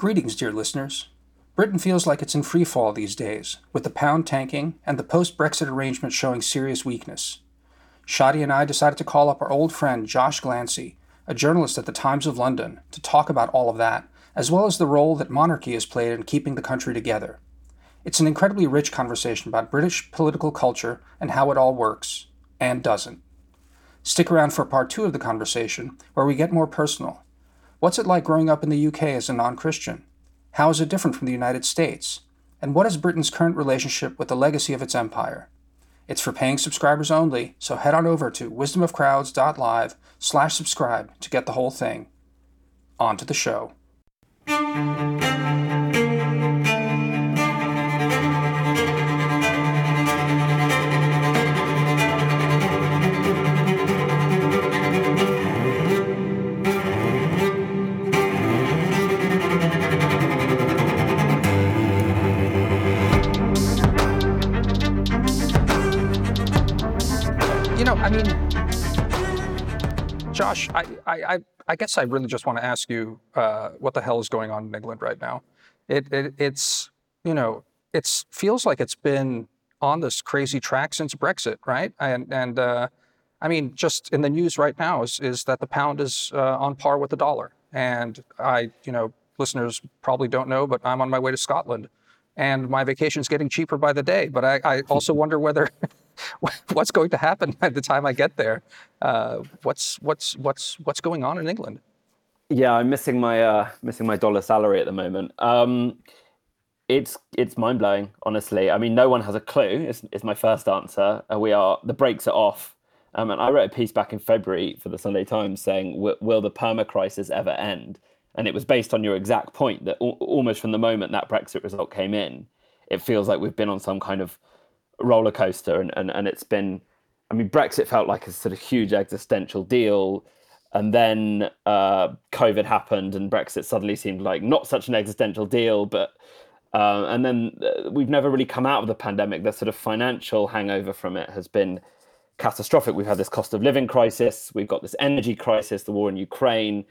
Greetings, dear listeners. Britain feels like it's in free fall these days, with the pound tanking and the post-Brexit arrangement showing serious weakness. Shadi and I decided to call up our old friend Josh Glancy, a journalist at the Times of London, to talk about all of that, as well as the role that monarchy has played in keeping the country together. It's an incredibly rich conversation about British political culture and how it all works, and doesn't. Stick around for part two of the conversation, where we get more personal. What's it like growing up in the UK as a non-Christian? How is it different from the United States? And what is Britain's current relationship with the legacy of its empire? It's for paying subscribers only, so head on over to wisdomofcrowds.live/subscribe to get the whole thing. On to the show. Josh, I guess I really just want to ask you what the hell is going on in England right now. It's you know, it feels like it's been on this crazy track since Brexit, right? And I mean, just in the news right now is that the pound is on par with the dollar. And I, you know, listeners probably don't know, but I'm on my way to Scotland, and my vacation's getting cheaper by the day. But I also wonder whether. What's going to happen by the time I get there? What's going on in England? Yeah, I'm missing my dollar salary at the moment. It's mind blowing, honestly. I mean, no one has a clue. It's my first answer. The brakes are off. And I wrote a piece back in February for the Sunday Times saying, "Will the perma crisis ever end?" And it was based on your exact point that almost from the moment that Brexit result came in, it feels like we've been on some kind of roller coaster, and it's been, I mean, Brexit felt like a sort of huge existential deal, and then COVID happened, and Brexit suddenly seemed like not such an existential deal, but and then we've never really come out of the pandemic. The sort of financial hangover from it has been catastrophic. We've had this cost of living crisis, we've got this energy crisis, the war in Ukraine,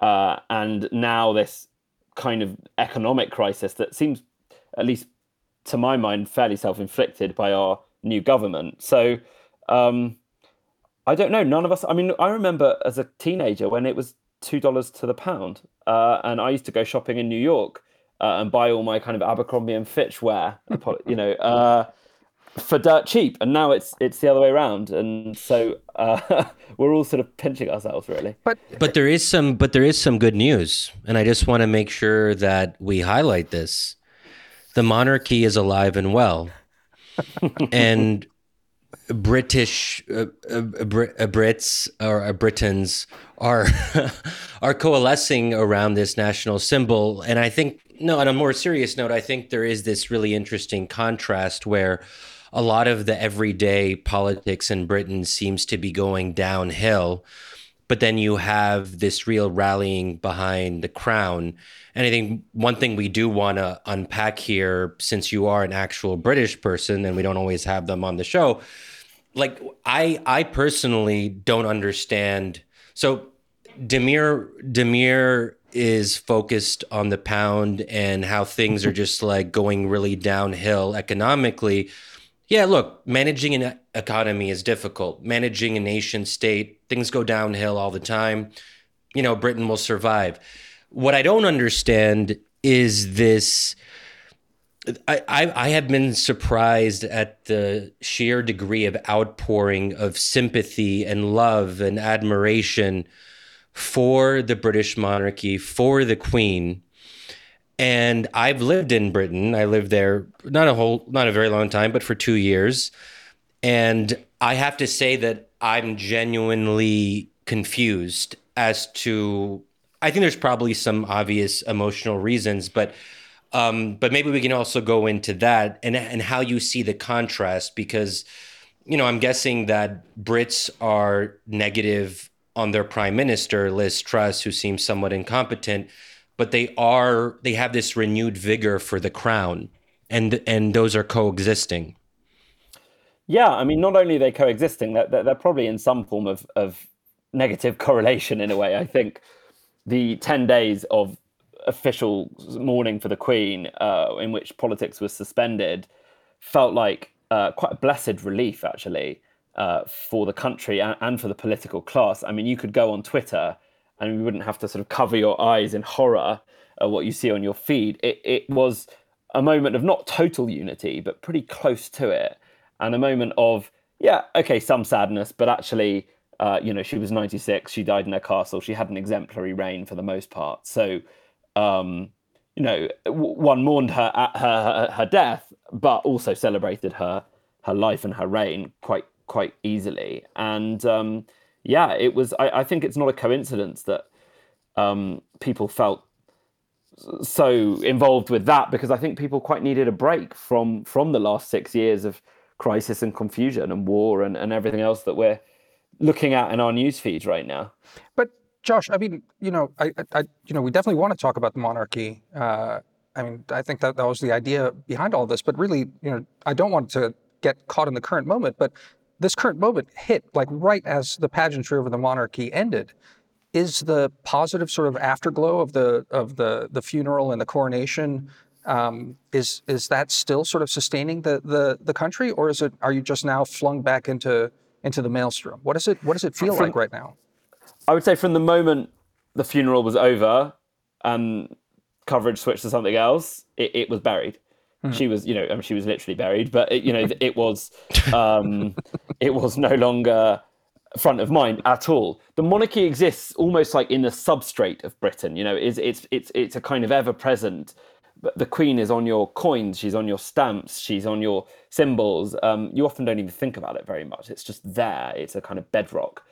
and now this kind of economic crisis that seems, at least to my mind, fairly self-inflicted by our new government. So I don't know, none of us, I mean, I remember as a teenager when it was $2 to the pound, and I used to go shopping in New York and buy all my kind of Abercrombie and Fitch wear, you know, for dirt cheap. And now it's the other way around. And so we're all sort of pinching ourselves, really. But there is some good news. And I just want to make sure that we highlight this. The monarchy is alive and well, and Britons are coalescing around this national symbol. And I think, no, on a more serious note, I think there is this really interesting contrast where a lot of the everyday politics in Britain seems to be going downhill, but then you have this real rallying behind the crown. And I think one thing we do want to unpack here, since you are an actual British person and we don't always have them on the show, like I personally don't understand. So Demir is focused on the pound and how things are just like going really downhill economically. Yeah, look, managing an economy is difficult. Managing a nation state, things go downhill all the time. You know, Britain will survive. What I don't understand is this. I have been surprised at the sheer degree of outpouring of sympathy and love and admiration for the British monarchy, for the Queen. And I've lived in Britain. I lived there not a very long time, but for 2 years. And I have to say that I'm genuinely confused as to, I think there's probably some obvious emotional reasons, but maybe we can also go into that and how you see the contrast, because, you know, I'm guessing that Brits are negative on their prime minister, Liz Truss, who seems somewhat incompetent, but they have this renewed vigor for the crown, and those are coexisting. Yeah, I mean, not only are they coexisting, they're probably in some form of negative correlation in a way. I think the 10 days of official mourning for the Queen, in which politics was suspended, felt like quite a blessed relief, actually, for the country and for the political class. I mean, you could go on Twitter and you wouldn't have to sort of cover your eyes in horror at what you see on your feed. It was a moment of not total unity, but pretty close to it, and a moment of, yeah, okay, some sadness, but actually, she was 96, she died in her castle, she had an exemplary reign for the most part. So, one mourned her at her death, but also celebrated her life and her reign quite easily. And it was. I think it's not a coincidence that people felt so involved with that, because I think people quite needed a break from the last 6 years of crisis and confusion and war and everything else that we're looking at in our newsfeed right now. But Josh, I mean, we definitely want to talk about the monarchy. I think that was the idea behind all this. But really, I don't want to get caught in the current moment. But this current moment hit like right as the pageantry over the monarchy ended. Is the positive sort of afterglow of the funeral and the coronation is that still sort of sustaining the country, or are you just now flung back into the maelstrom? What does it feel like right now? I would say from the moment the funeral was over and coverage switched to something else, it was buried. Mm-hmm. She was, she was literally buried, but it was no longer front of mind at all. The monarchy exists almost like in the substrate of Britain. It's a kind of ever present. The Queen is on your coins, she's on your stamps, she's on your symbols. You often don't even think about it very much. It's just there. It's a kind of bedrock.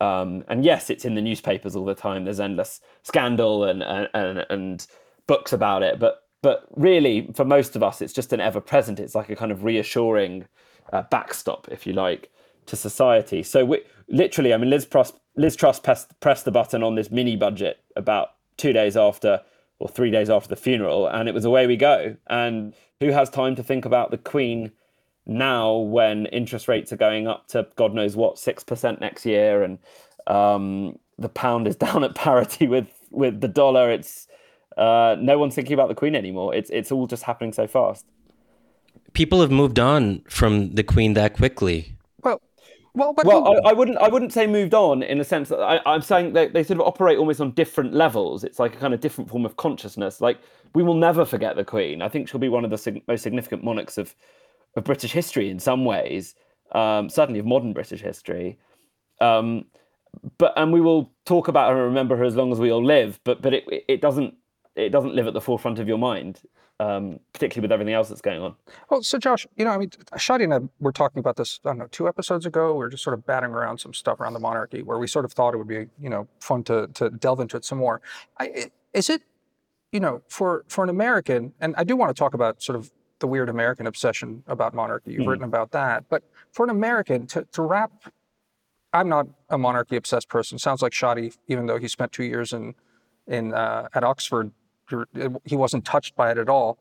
And yes, it's in the newspapers all the time. There's endless scandal and books about it. But really, for most of us, it's just an ever present. It's like a kind of reassuring backstop, if you like, to society. So literally, I mean, Liz Truss pressed the button on this mini budget about 2 days after or 3 days after the funeral, and it was away we go. And who has time to think about the Queen now when interest rates are going up to God knows what, 6% next year, and the pound is down at parity with the dollar? It's no one's thinking about the Queen anymore. It's all just happening so fast. People have moved on from the Queen that quickly. I wouldn't say moved on in a sense that I'm saying they sort of operate almost on different levels. It's like a kind of different form of consciousness. Like, we will never forget the Queen. I think she'll be one of the most significant monarchs of British history in some ways, certainly of modern British history. But we will talk about her and remember her as long as we all live. But it doesn't live at the forefront of your mind. Particularly with everything else that's going on. Well, so Josh, Shadi and I were talking about this, I don't know, 2 episodes ago. We were just sort of batting around some stuff around the monarchy where we sort of thought it would be, fun to delve into it some more. For an American, and I do want to talk about sort of the weird American obsession about monarchy. You've written about that. But for an American, to wrap, I'm not a monarchy-obsessed person. Sounds like Shadi, even though he spent 2 years in at Oxford, he wasn't touched by it at all.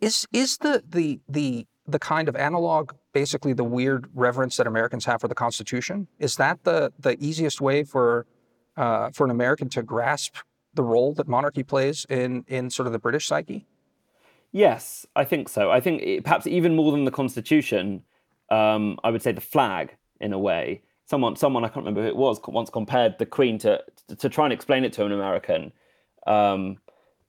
Is the kind of analog basically the weird reverence that Americans have for the Constitution? Is that the easiest way for an American to grasp the role that monarchy plays in sort of the British psyche? Yes, I think so. I think perhaps even more than the Constitution, I would say the flag in a way. Someone I can't remember who it was once compared the Queen to try and explain it to an American. I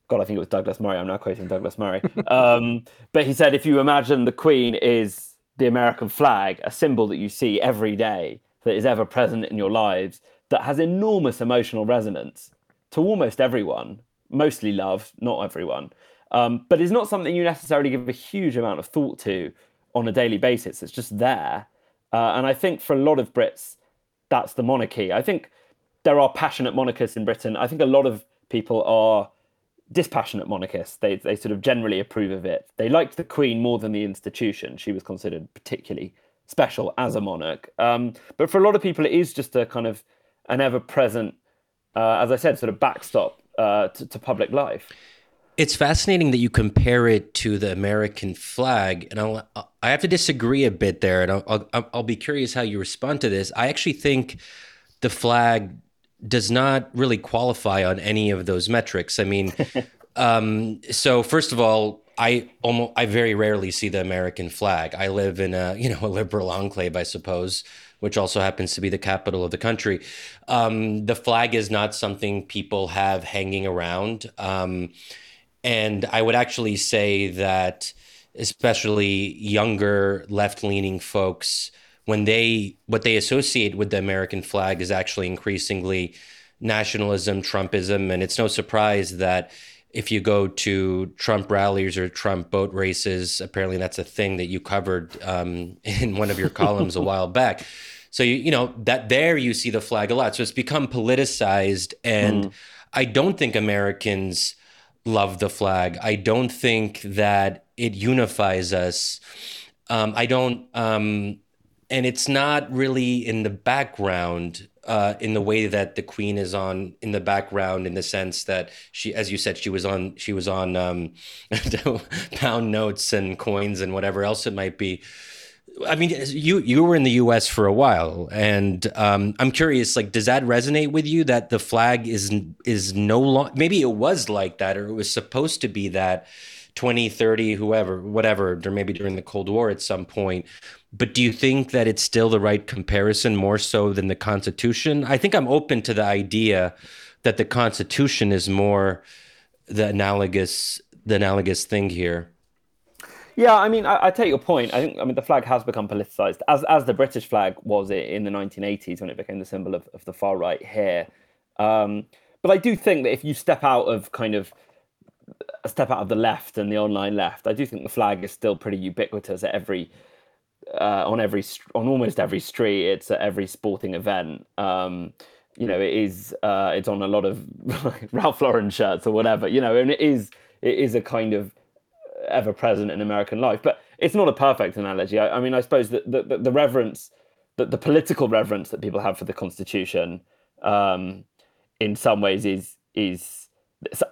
think it was Douglas Murray. I'm now quoting Douglas Murray. But he said, if you imagine the Queen is the American flag, a symbol that you see every day, that is ever present in your lives, that has enormous emotional resonance to almost everyone, mostly love, not everyone, but it's not something you necessarily give a huge amount of thought to on a daily basis. It's just there. And I think for a lot of Brits, that's the monarchy. I think there are passionate monarchists in Britain. I think a lot of people are dispassionate monarchists. They sort of generally approve of it. They liked the Queen more than the institution. She was considered particularly special as a monarch. But for a lot of people, it is just a kind of an ever-present, as I said, sort of backstop to public life. It's fascinating that you compare it to the American flag, and I have to disagree a bit there, and I'll be curious how you respond to this. I actually think the flag does not really qualify on any of those metrics. I mean, so first of all, I very rarely see the American flag. I live in a liberal enclave, I suppose, which also happens to be the capital of the country. The flag is not something people have hanging around. And I would actually say that especially younger left-leaning folks, when what they associate with the American flag is actually increasingly nationalism, Trumpism. And it's no surprise that if you go to Trump rallies or Trump boat races, apparently that's a thing that you covered in one of your columns a while back. So, you know, that there you see the flag a lot. So it's become politicized. And I don't think Americans love the flag. I don't think that it unifies us. And it's not really in the background in the way that the Queen is on in the background, in the sense that she, as you said, she was on pound notes and coins and whatever else it might be. I mean, you were in the U.S. for a while, and I'm curious, like, does that resonate with you that the flag is no longer? Maybe it was like that, or it was supposed to be that 2030, whatever, or maybe during the Cold War at some point. But do you think that it's still the right comparison, more so than the Constitution? I think I'm open to the idea that the Constitution is more the analogous thing here. Yeah, I mean, I take your point. I think, I mean, the flag has become politicized, as the British flag was in the 1980s when it became the symbol of the far right here. But I do think that if you step out of the left and the online left, I do think the flag is still pretty ubiquitous at on almost every street. It's at every sporting event. You know, it is it's on a lot of Ralph Lauren shirts or whatever. You know, and it is a kind of ever present in American life. But it's not a perfect analogy. I mean, I suppose that the reverence, that the political reverence that people have for the Constitution, in some ways is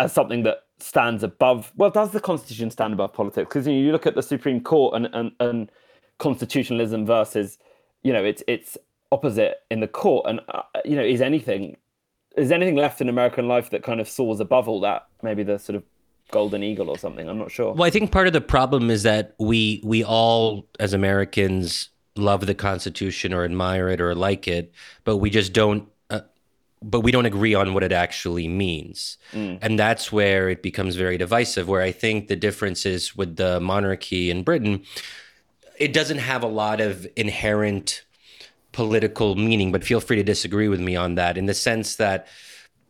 something that stands above. Well, does the Constitution stand above politics? Because you look at the Supreme Court and constitutionalism versus, you know, it's opposite in the court. And you know, is anything left in American life that kind of soars above all that? Maybe the sort of golden eagle or something. I'm not sure. Well, I think part of the problem is that we all as Americans love the Constitution or admire it or like it, but we just don't. But we don't agree on what it actually means. And that's where it becomes very divisive, where I think the difference is with the monarchy in Britain, it doesn't have a lot of inherent political meaning, but feel free to disagree with me on that, in the sense that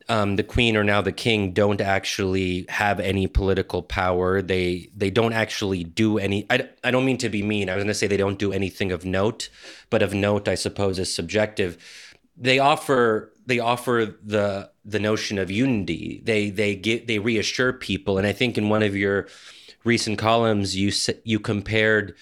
the Queen, or now the King, don't actually have any political power. They don't actually do any, I don't mean to be mean, I was gonna say they don't do anything of note, but of note, I suppose, is subjective. They offer the notion of unity. They reassure people, and I think in one of your recent columns you compared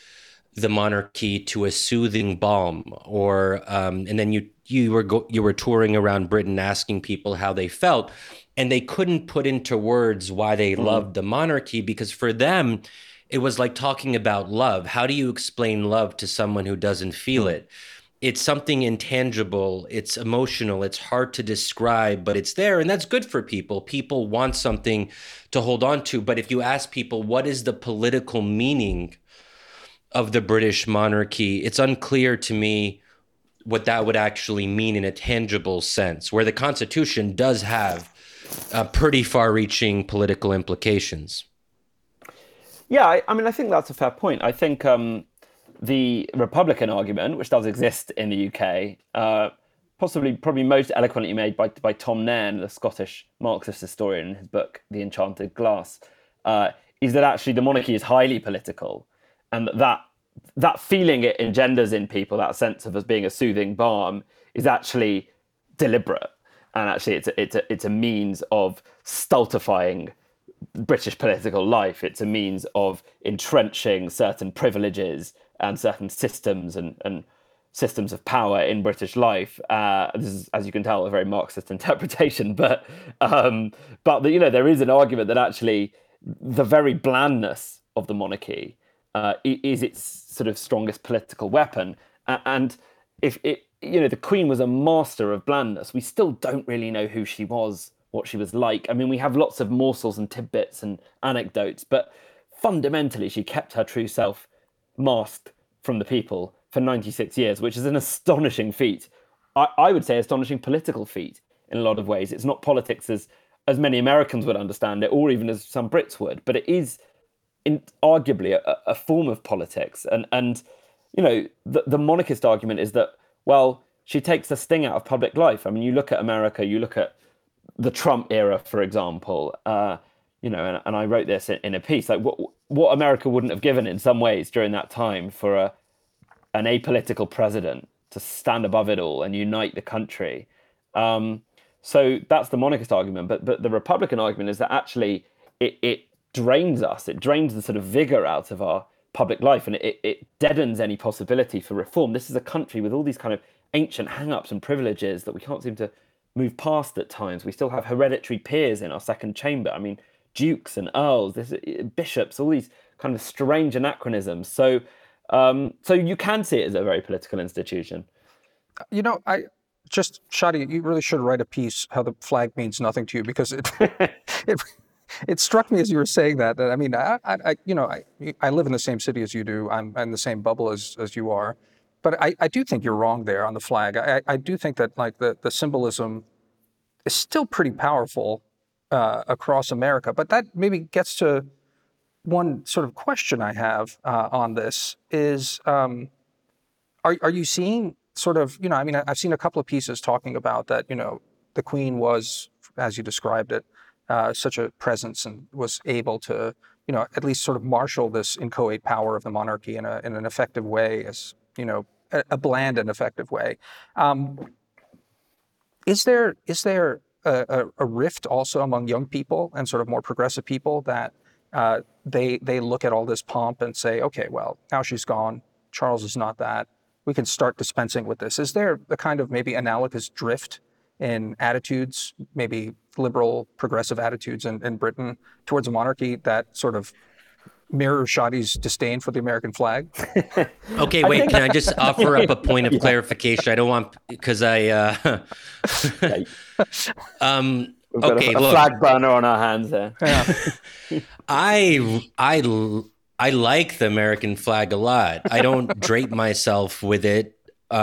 the monarchy to a soothing balm, or and then you were touring around Britain asking people how they felt, and they couldn't put into words why they loved the monarchy, because for them it was like talking about love. How do you explain love to someone who doesn't feel it? It's something intangible, it's emotional, it's hard to describe, but it's there, and that's good for people. People want something to hold on to, but if you ask people, what is the political meaning of the British monarchy, it's unclear to me what that would actually mean in a tangible sense, where the Constitution does have pretty far-reaching political implications. Yeah, I mean, I think that's a fair point. I think the Republican argument, which does exist in the UK, probably most eloquently made by Tom Nairn, the Scottish Marxist historian, in his book, The Enchanted Glass, is that actually the monarchy is highly political, and that feeling it engenders in people, that sense of us being a soothing balm, is actually deliberate. And actually it's a means of stultifying British political life. It's a means of entrenching certain privileges and certain systems and systems of power in British life. This is, as you can tell, a very Marxist interpretation, but you know, there is an argument that actually the very blandness of the monarchy is its sort of strongest political weapon. And if it, you know, the Queen was a master of blandness. We still don't really know who she was, what she was like. I mean, we have lots of morsels and tidbits and anecdotes, but fundamentally she kept her true self masked from the people for 96 years, which is an astonishing feat. I would say astonishing political feat in a lot of ways. It's not politics as many Americans would understand it, or even as some Brits would, but it is arguably a form of politics. And you know, the monarchist argument is that, well, she takes the sting out of public life. I mean, you look at America, you look at the Trump era, for example, you know, and I wrote this in a piece, like what America wouldn't have given in some ways during that time for an apolitical president to stand above it all and unite the country. So that's the monarchist argument. But the Republican argument is that actually it drains us. It drains the sort of vigour out of our public life, and it deadens any possibility for reform. This is a country with all these kind of ancient hang-ups and privileges that we can't seem to move past at times. We still have hereditary peers in our second chamber. I mean, dukes and earls, bishops, all these kind of strange anachronisms. So you can see it as a very political institution. You know, Shadi, you really should write a piece, How the Flag Means Nothing to You, because it struck me as you were saying that I mean, I live in the same city as you do. I'm in the same bubble as you are. But I do think you're wrong there on the flag. I do think that, like, the symbolism is still pretty powerful across America. But that maybe gets to one sort of question I have on this is, are you seeing sort of, you know, I mean, I've seen a couple of pieces talking about that, you know, the Queen was, as you described it, such a presence and was able to, you know, at least sort of marshal this inchoate power of the monarchy in an effective way, as, you know, a bland and effective way. Is there a rift also among young people and sort of more progressive people that they look at all this pomp and say, okay, well, now she's gone, Charles is not that, we can start dispensing with this? Is there a kind of maybe analogous drift in attitudes, maybe liberal, progressive attitudes in Britain towards a monarchy that sort of mirrors Shadi's disdain for the American flag? Okay, wait, can I just offer up a point of clarification? I don't want, because we've got a flag burner on our hands there. Yeah. I like the American flag a lot. I don't drape myself with it. I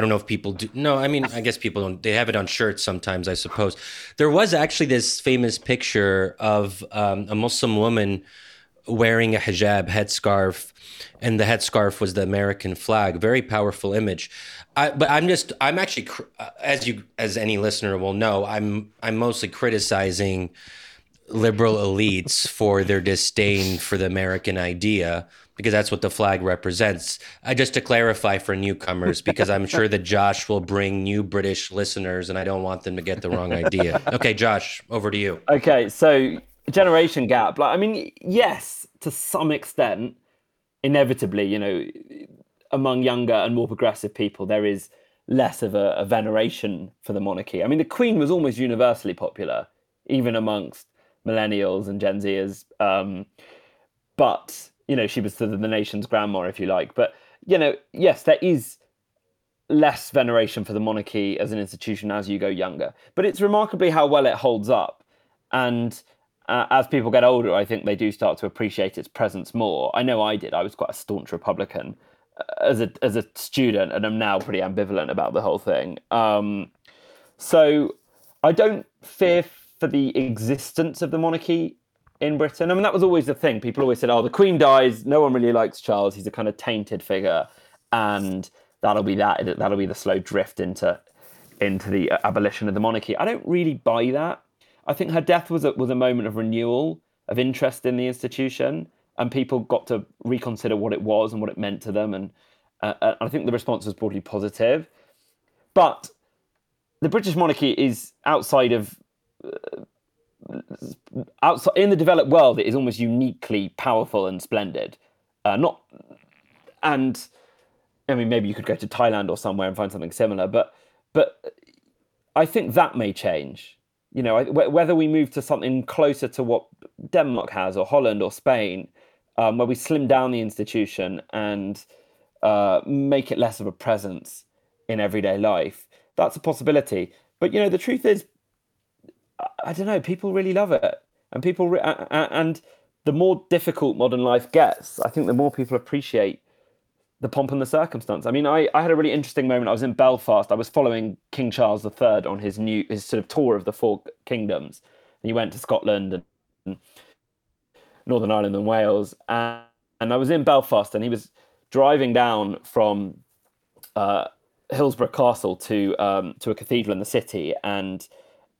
don't know if people do. No, I mean, I guess people don't. They have it on shirts sometimes, I suppose. There was actually this famous picture of a Muslim woman wearing a hijab, headscarf, and the headscarf was the American flag. Very powerful image. I'm actually, as any listener will know, I'm mostly criticizing liberal elites for their disdain for the American idea, because that's what the flag represents. Just to clarify for newcomers, because I'm sure that Josh will bring new British listeners and I don't want them to get the wrong idea. Okay, Josh, over to you. Okay, so generation gap. Like, I mean, yes, to some extent, inevitably, you know, among younger and more progressive people, there is less of a veneration for the monarchy. I mean, the Queen was almost universally popular, even amongst millennials and Gen Zers, but you know, she was sort of the nation's grandma, if you like. But you know, yes, there is less veneration for the monarchy as an institution as you go younger, but it's remarkably how well it holds up. And as people get older, I think they do start to appreciate its presence more. I know I did. I was quite a staunch Republican as a student, and I'm now pretty ambivalent about the whole thing. So I don't fear for the existence of the monarchy in Britain. I mean, that was always the thing. People always said, oh, the Queen dies, no one really likes Charles, he's a kind of tainted figure, and that'll be the slow drift into the abolition of the monarchy. I don't really buy that. I think her death was a moment of renewal, of interest in the institution, and people got to reconsider what it was and what it meant to them, and I think the response was broadly positive. But the British monarchy is outside in the developed world, it is almost uniquely powerful and splendid. I mean, maybe you could go to Thailand or somewhere and find something similar, but I think that may change. You know, whether we move to something closer to what Denmark has, or Holland or Spain, where we slim down the institution and make it less of a presence in everyday life, that's a possibility. But, you know, the truth is, I don't know, people really love it. And people, and the more difficult modern life gets, I think the more people appreciate the pomp and the circumstance. I mean, I had a really interesting moment. I was in Belfast. I was following King Charles III on his sort of tour of the four kingdoms. And he went to Scotland and Northern Ireland and Wales. And I was in Belfast, and he was driving down from Hillsborough Castle to a cathedral in the city, and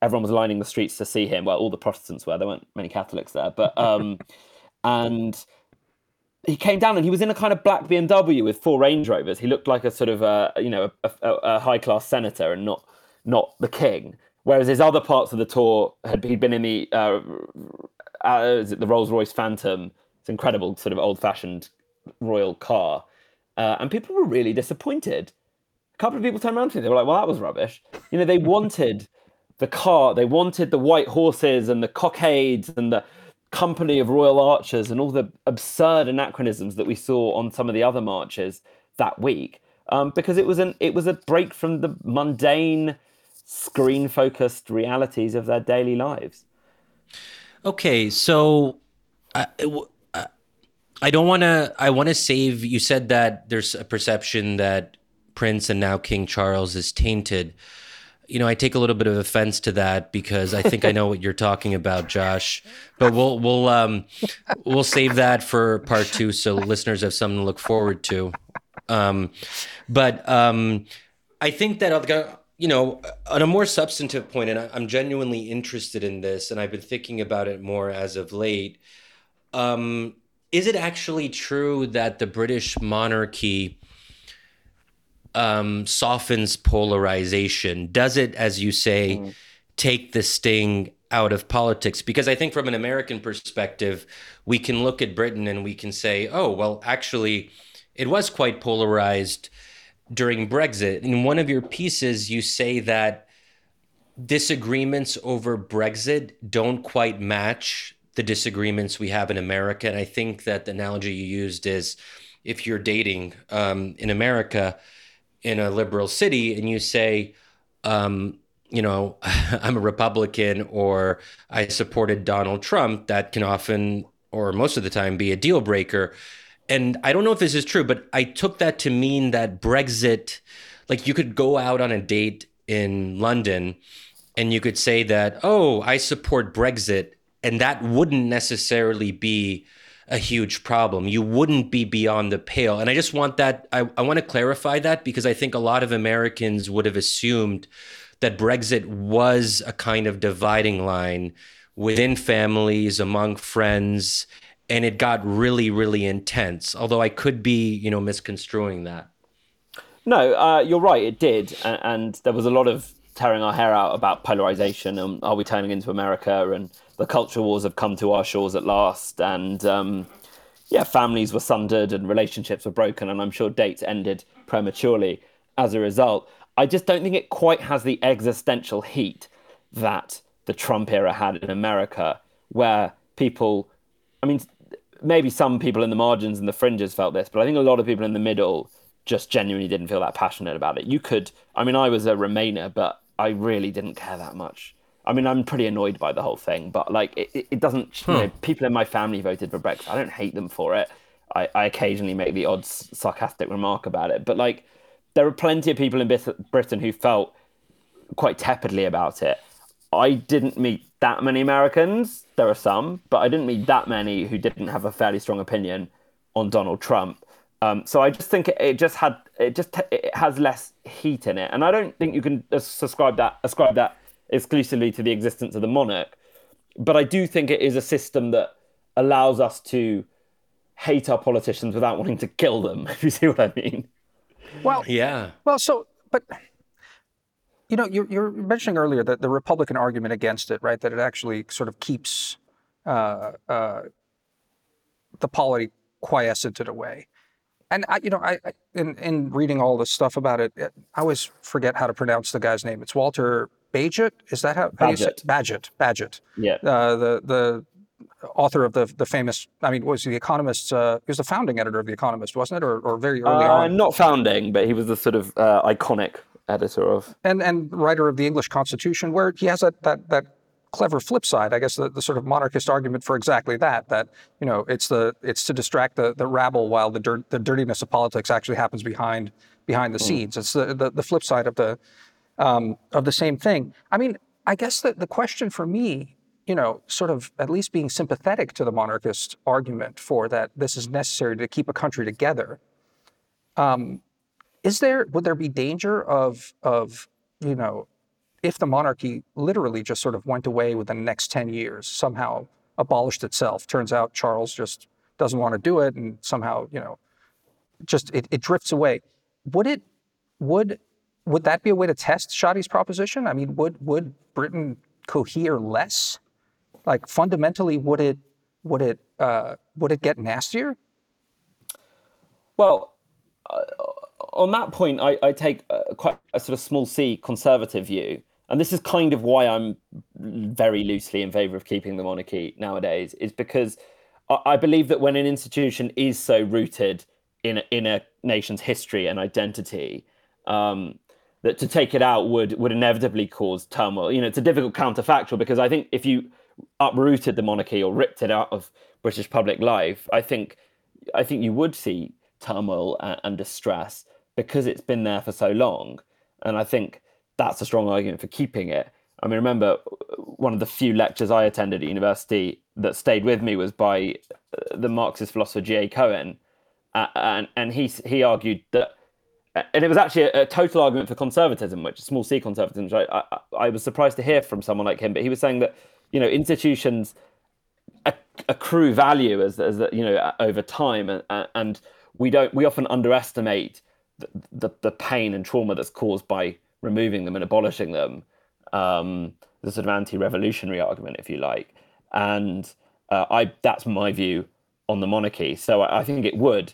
everyone was lining the streets to see him. Well, all the Protestants were. There weren't many Catholics there, but and he came down, and he was in a kind of black BMW with four Range Rovers. He looked like a sort of a high class senator and not the king. Whereas his other parts of the tour he'd been in the Rolls Royce Phantom. It's an incredible sort of old fashioned royal car, and people were really disappointed. A couple of people turned around to me. They were like, "Well, that was rubbish." You know, they wanted the car, they wanted the white horses and the cockades and the company of royal archers and all the absurd anachronisms that we saw on some of the other marches that week, because it was a break from the mundane, screen-focused realities of their daily lives. Okay, so I want to save. You said that there's a perception that Prince and now King Charles is tainted. You know, I take a little bit of offense to that because I think I know what you're talking about, Josh. But we'll save that for part two, so listeners have something to look forward to. I think that, you know, on a more substantive point, and I'm genuinely interested in this, and I've been thinking about it more as of late. Is it actually true that the British monarchy softens polarization? Does it, as you say, take the sting out of politics? Because I think from an American perspective, we can look at Britain and we can say, oh, well, actually, it was quite polarized during Brexit. In one of your pieces, you say that disagreements over Brexit don't quite match the disagreements we have in America. And I think that the analogy you used is if you're dating in America, in a liberal city, and you say, you know, I'm a Republican or I supported Donald Trump, that can often, or most of the time, be a deal breaker. And I don't know if this is true, but I took that to mean that Brexit, like you could go out on a date in London and you could say that, oh, I support Brexit, and that wouldn't necessarily be a huge problem. You wouldn't be beyond the pale. And I just want that, I want to clarify that, because I think a lot of Americans would have assumed that Brexit was a kind of dividing line within families, among friends, and it got really, really intense. Although I could be, you know, misconstruing that. No, you're right, it did. And there was a lot of tearing our hair out about polarization and are we turning into America, and the culture wars have come to our shores at last, and families were sundered and relationships were broken, and I'm sure dates ended prematurely as a result. I just don't think it quite has the existential heat that the Trump era had in America, where people, I mean, maybe some people in the margins and the fringes felt this, but I think a lot of people in the middle just genuinely didn't feel that passionate about it. I was a Remainer, but I really didn't care that much. I mean, I'm pretty annoyed by the whole thing, but like it doesn't, you know, people in my family voted for Brexit. I don't hate them for it. I occasionally make the odd sarcastic remark about it. But like, there are plenty of people in Britain who felt quite tepidly about it. I didn't meet that many Americans. There are some, but I didn't meet that many who didn't have a fairly strong opinion on Donald Trump. So I just think it has less heat in it. And I don't think you can ascribe that exclusively to the existence of the monarch. But I do think it is a system that allows us to hate our politicians without wanting to kill them, if you see what I mean. Well, yeah. Well, so, but, you know, you're mentioning earlier that the Republican argument against it, right, that it actually sort of keeps the polity quiescent in a way. And, in reading all this stuff about it, I always forget how to pronounce the guy's name. It's Walter Bagehot. Is that how you say it? Bagehot. Yeah. The author of the famous, I mean, was The Economist, he was the founding editor of The Economist, wasn't it? Or very early on? Not founding, but he was the sort of iconic editor of. And writer of the English Constitution, where he has that clever flip side, I guess, the sort of monarchist argument for exactly that, you know, it's to distract the rabble while the dirtiness of politics actually happens behind the scenes. It's the flip side of the same thing. I mean, I guess the question for me, you know, sort of at least being sympathetic to the monarchist argument for that this is necessary to keep a country together, would there be danger of, you know, if the monarchy literally just sort of went away within the next 10 years, somehow abolished itself? Turns out Charles just doesn't want to do it, and somehow, you know, just it drifts away. Would that be a way to test Shadi's proposition? I mean, would Britain cohere less? Like, fundamentally, would it get nastier? Well, on that point, I take quite a sort of small c conservative view, and this is kind of why I'm very loosely in favor of keeping the monarchy nowadays, is because I believe that when an institution is so rooted in a nation's history and identity, that to take it out would inevitably cause turmoil. You know, it's a difficult counterfactual, because I think if you uprooted the monarchy or ripped it out of British public life, I think you would see turmoil and distress, because it's been there for so long. And I think that's a strong argument for keeping it. I mean, remember, one of the few lectures I attended at university that stayed with me was by the Marxist philosopher G.A. Cohen, and he argued that. And it was actually a total argument for conservatism, which is small c conservatism, which I was surprised to hear from someone like him. But he was saying that, you know, institutions accrue value as you know, over time, and we often underestimate the pain and trauma that's caused by removing them and abolishing them. The sort of anti-revolutionary argument, if you like, and that's my view on the monarchy. So I think it would.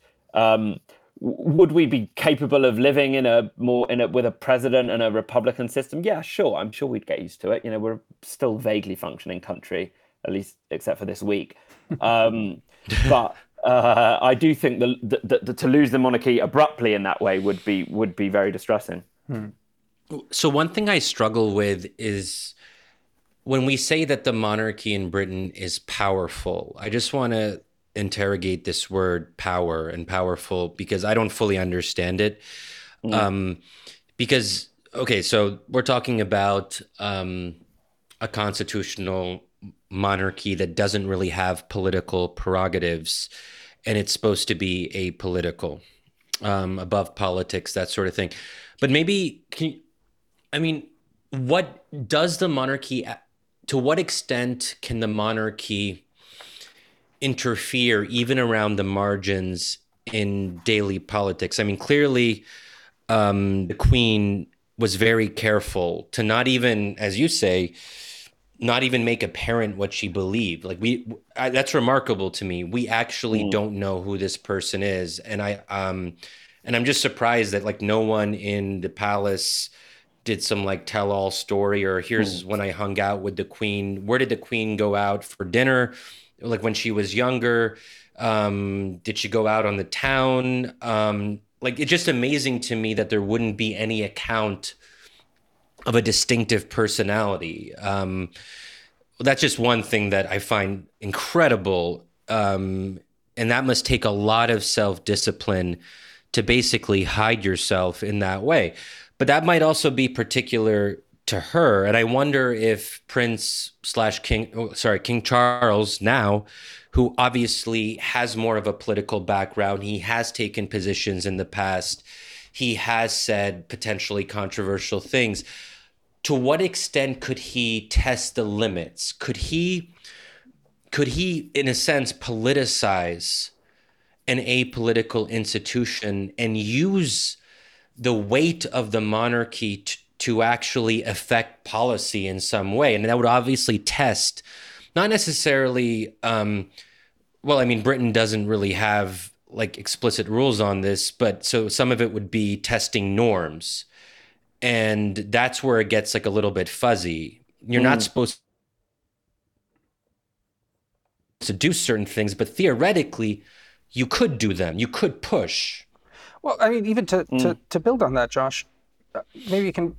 Would we be capable of living with a president and a republican system? Yeah, sure. I'm sure we'd get used to it. You know, we're still vaguely functioning country, at least except for this week. But I do think that to lose the monarchy abruptly in that way would be very distressing. So one thing I struggle with is when we say that the monarchy in Britain is powerful. I just want to interrogate this word power and powerful, because I don't fully understand it. Because, okay, so we're talking about a constitutional monarchy that doesn't really have political prerogatives, and it's supposed to be apolitical, above politics, that sort of thing. But maybe, what does the monarchy, to what extent can the monarchy interfere even around the margins in daily politics? I mean, clearly the Queen was very careful to not even, as you say, not even make apparent what she believed. Like, that's remarkable to me. We actually don't know who this person is, and I'm just surprised that like no one in the palace did some like tell-all story, or here's when I hung out with the Queen. Where did the Queen go out for dinner? Like, when she was younger, did she go out on the town? Like, it's just amazing to me that there wouldn't be any account of a distinctive personality. That's just one thing that I find incredible. And that must take a lot of self-discipline to basically hide yourself in that way. But that might also be particular to her. And I wonder if King Charles now, who obviously has more of a political background, he has taken positions in the past, he has said potentially controversial things. To what extent could he test the limits? Could he, in a sense, politicize an apolitical institution and use the weight of the monarchy to actually affect policy in some way? And that would obviously test, not necessarily, Britain doesn't really have like explicit rules on this, but so some of it would be testing norms. And that's where it gets like a little bit fuzzy. You're not supposed to do certain things, but theoretically, you could do them. You could push. Well, I mean, even to build on that, Josh, maybe you can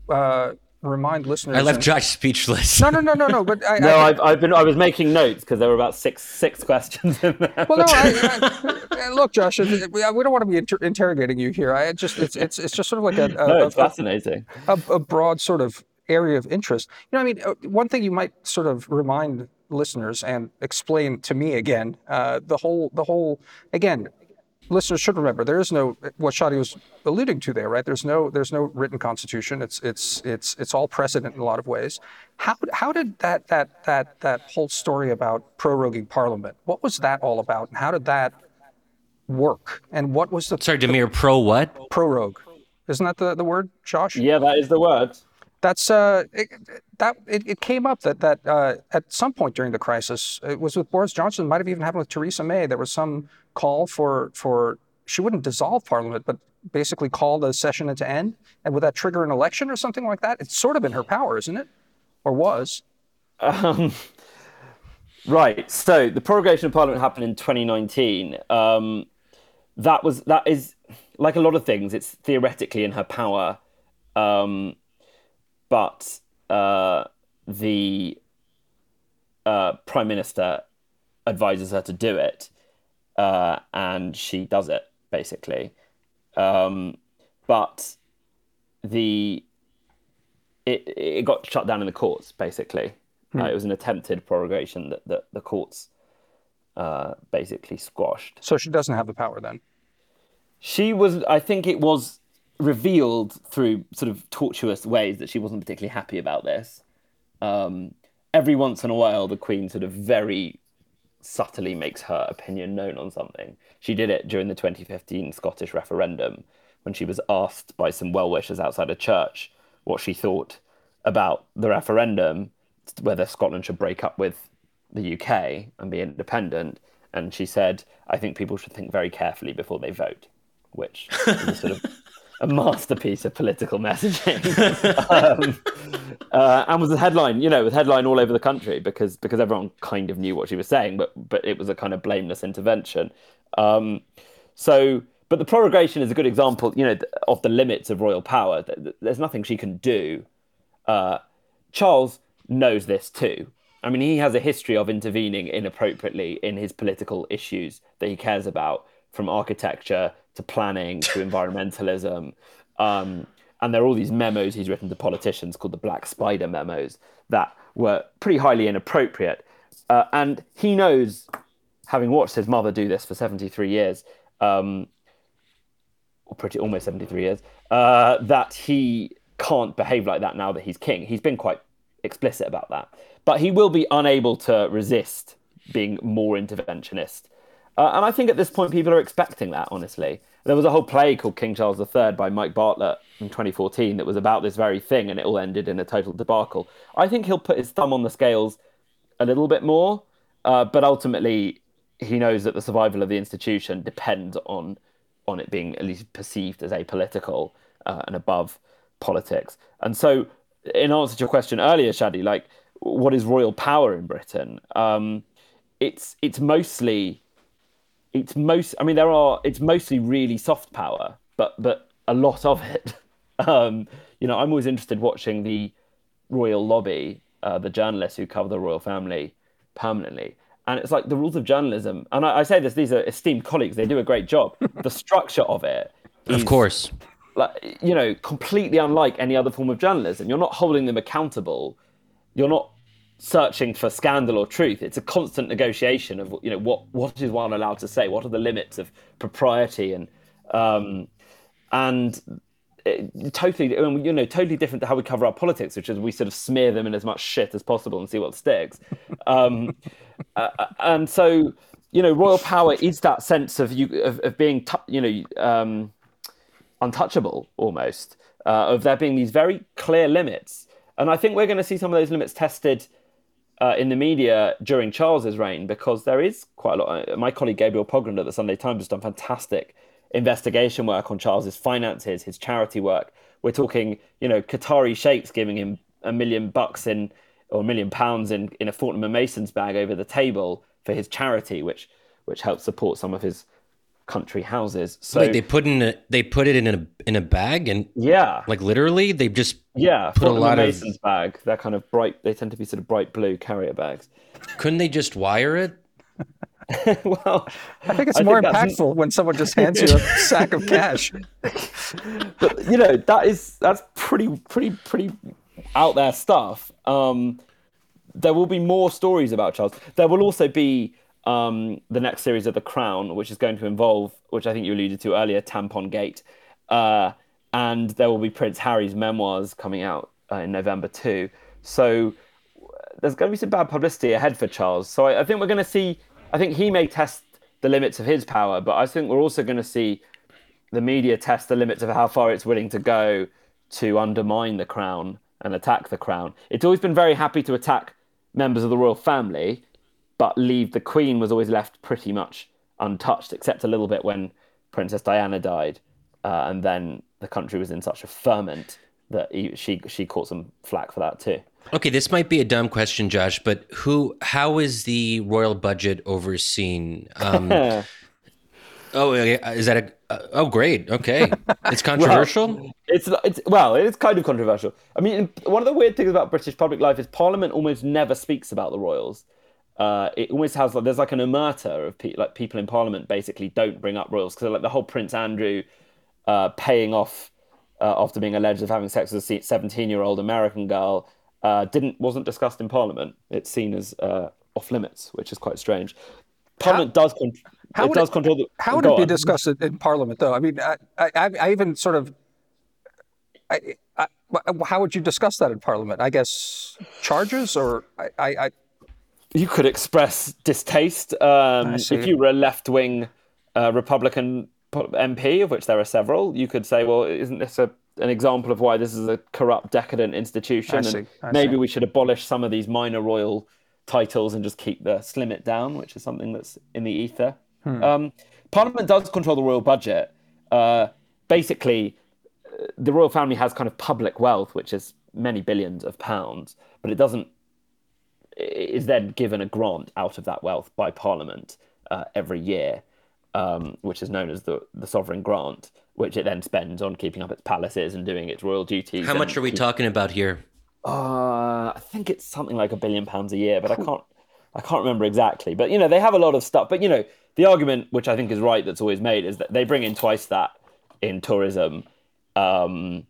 remind listeners. I left Josh speechless. No. But I was making notes because there were about six questions in there. Well, no. Look, Josh, we don't want to be interrogating you here. It's just sort of like it's fascinating. A broad sort of area of interest. You know, I mean, one thing you might sort of remind listeners and explain to me again, the whole again. Listeners should remember there is no, what Shadi was alluding to there, right? There's no written constitution. It's all precedent in a lot of ways. How did that whole story about proroguing Parliament? What was that all about, and how did that work? And what was the Demir, pro what? Prorogue, isn't that the word, Josh? Yeah, that is the word. That's it came up that at some point during the crisis, it was with Boris Johnson, might have even happened with Theresa May. There was some call for she wouldn't dissolve Parliament, but basically call the session into end. And would that trigger an election or something like that? It's sort of in her power, isn't it? Or was? Right. So the prorogation of Parliament happened in 2019. That is like a lot of things. It's theoretically in her power. But the Prime Minister advises her to do it, and she does it, basically. But it got shut down in the courts, basically. It was an attempted prorogation that the courts basically squashed. So she doesn't have the power then? I think it was revealed through sort of tortuous ways that she wasn't particularly happy about this. Every once in a while, the Queen sort of very subtly makes her opinion known on something. She did it during the 2015 Scottish referendum when she was asked by some well-wishers outside a church what she thought about the referendum, whether Scotland should break up with the UK and be independent. And she said, "I think people should think very carefully before they vote," which is a sort of a masterpiece of political messaging, and was a headline, all over the country because everyone kind of knew what she was saying, but it was a kind of blameless intervention. But the prorogation is a good example, of the limits of royal power. There's nothing she can do. Charles knows this too. I mean, he has a history of intervening inappropriately in his political issues that he cares about, from architecture to planning to environmentalism. And there are all these memos he's written to politicians called the Black Spider memos that were pretty highly inappropriate. And he knows, having watched his mother do this for 73 years, or pretty almost 73 years, that he can't behave like that now that he's king. He's been quite explicit about that. But he will be unable to resist being more interventionist. And I think at this point, people are expecting that, honestly. There was a whole play called King Charles III by Mike Bartlett in 2014 that was about this very thing, and it all ended in a total debacle. I think he'll put his thumb on the scales a little bit more, but ultimately he knows that the survival of the institution depends on it being at least perceived as apolitical and above politics. And so, in answer to your question earlier, Shadi, like, what is royal power in Britain? It's mostly really soft power, but a lot of it. I'm always interested watching the royal lobby, the journalists who cover the royal family permanently. And it's like the rules of journalism, and I say this, these are esteemed colleagues, they do a great job. The structure of it is, of course, like, completely unlike any other form of journalism. You're not holding them accountable. You're not searching for scandal or truth. It's a constant negotiation of what is one allowed to say, what are the limits of propriety, and totally different to how we cover our politics, which is we sort of smear them in as much shit as possible and see what sticks. And so royal power is that sense of being untouchable almost, of there being these very clear limits, and I think we're going to see some of those limits tested in the media during Charles's reign, because there is quite a lot. My colleague Gabriel Pogrund at the Sunday Times has done fantastic investigation work on Charles's finances, his charity work. We're talking, Qatari sheikhs giving him $1 million in, or £1 million in a Fortnum and Mason's bag over the table for his charity, which helps support some of his country houses. So like they put it in a bag, and like literally they just put a lot of Mason's bag. They're kind of bright. They tend to be sort of bright blue carrier bags. Couldn't they just wire it? Well, I think it's more impactful when someone just hands you a sack of cash. But you know, that's pretty out there stuff. There will be more stories about Charles. There will also be the next series of The Crown, which is going to involve, which I think you alluded to earlier, Tampon Gate. And there will be Prince Harry's memoirs coming out in November too. So there's going to be some bad publicity ahead for Charles. So I think we're going to see... I think he may test the limits of his power, but I think we're also going to see the media test the limits of how far it's willing to go to undermine the crown and attack the crown. It's always been very happy to attack members of the royal family, but leave the Queen was always left pretty much untouched, except a little bit when Princess Diana died, and then the country was in such a ferment that she caught some flack for that too. Okay, this might be a dumb question, Josh, but how is the royal budget overseen? Is that great. Okay. It's controversial? Well, it's kind of controversial. I mean, one of the weird things about British public life is Parliament almost never speaks about the royals. It almost has like, there's like an omerta of people in Parliament basically don't bring up royals, because like the whole Prince Andrew paying off after being alleged of having sex with a 17-year-old American girl wasn't discussed in Parliament. It's seen as off limits, which is quite strange. Parliament does control. How would it be discussed in Parliament, though? I mean, how would you discuss that in Parliament? I guess charges, or you could express distaste if you were a left-wing Republican MP, of which there are several. You could say, "Well, isn't this an example of why this is a corrupt, decadent institution, and maybe we should abolish some of these minor royal titles and just slim it down," which is something that's in the ether. Parliament does control the royal budget. Basically, the royal family has kind of public wealth, which is many billions of pounds, but it is then given a grant out of that wealth by Parliament every year, which is known as the sovereign grant, which it then spends on keeping up its palaces and doing its royal duties. How much are we talking about here? I think it's something like £1 billion a year, but I can't remember exactly. But, you know, they have a lot of stuff. But, you know, the argument, which I think is right, that's always made, is that they bring in twice that in tourism and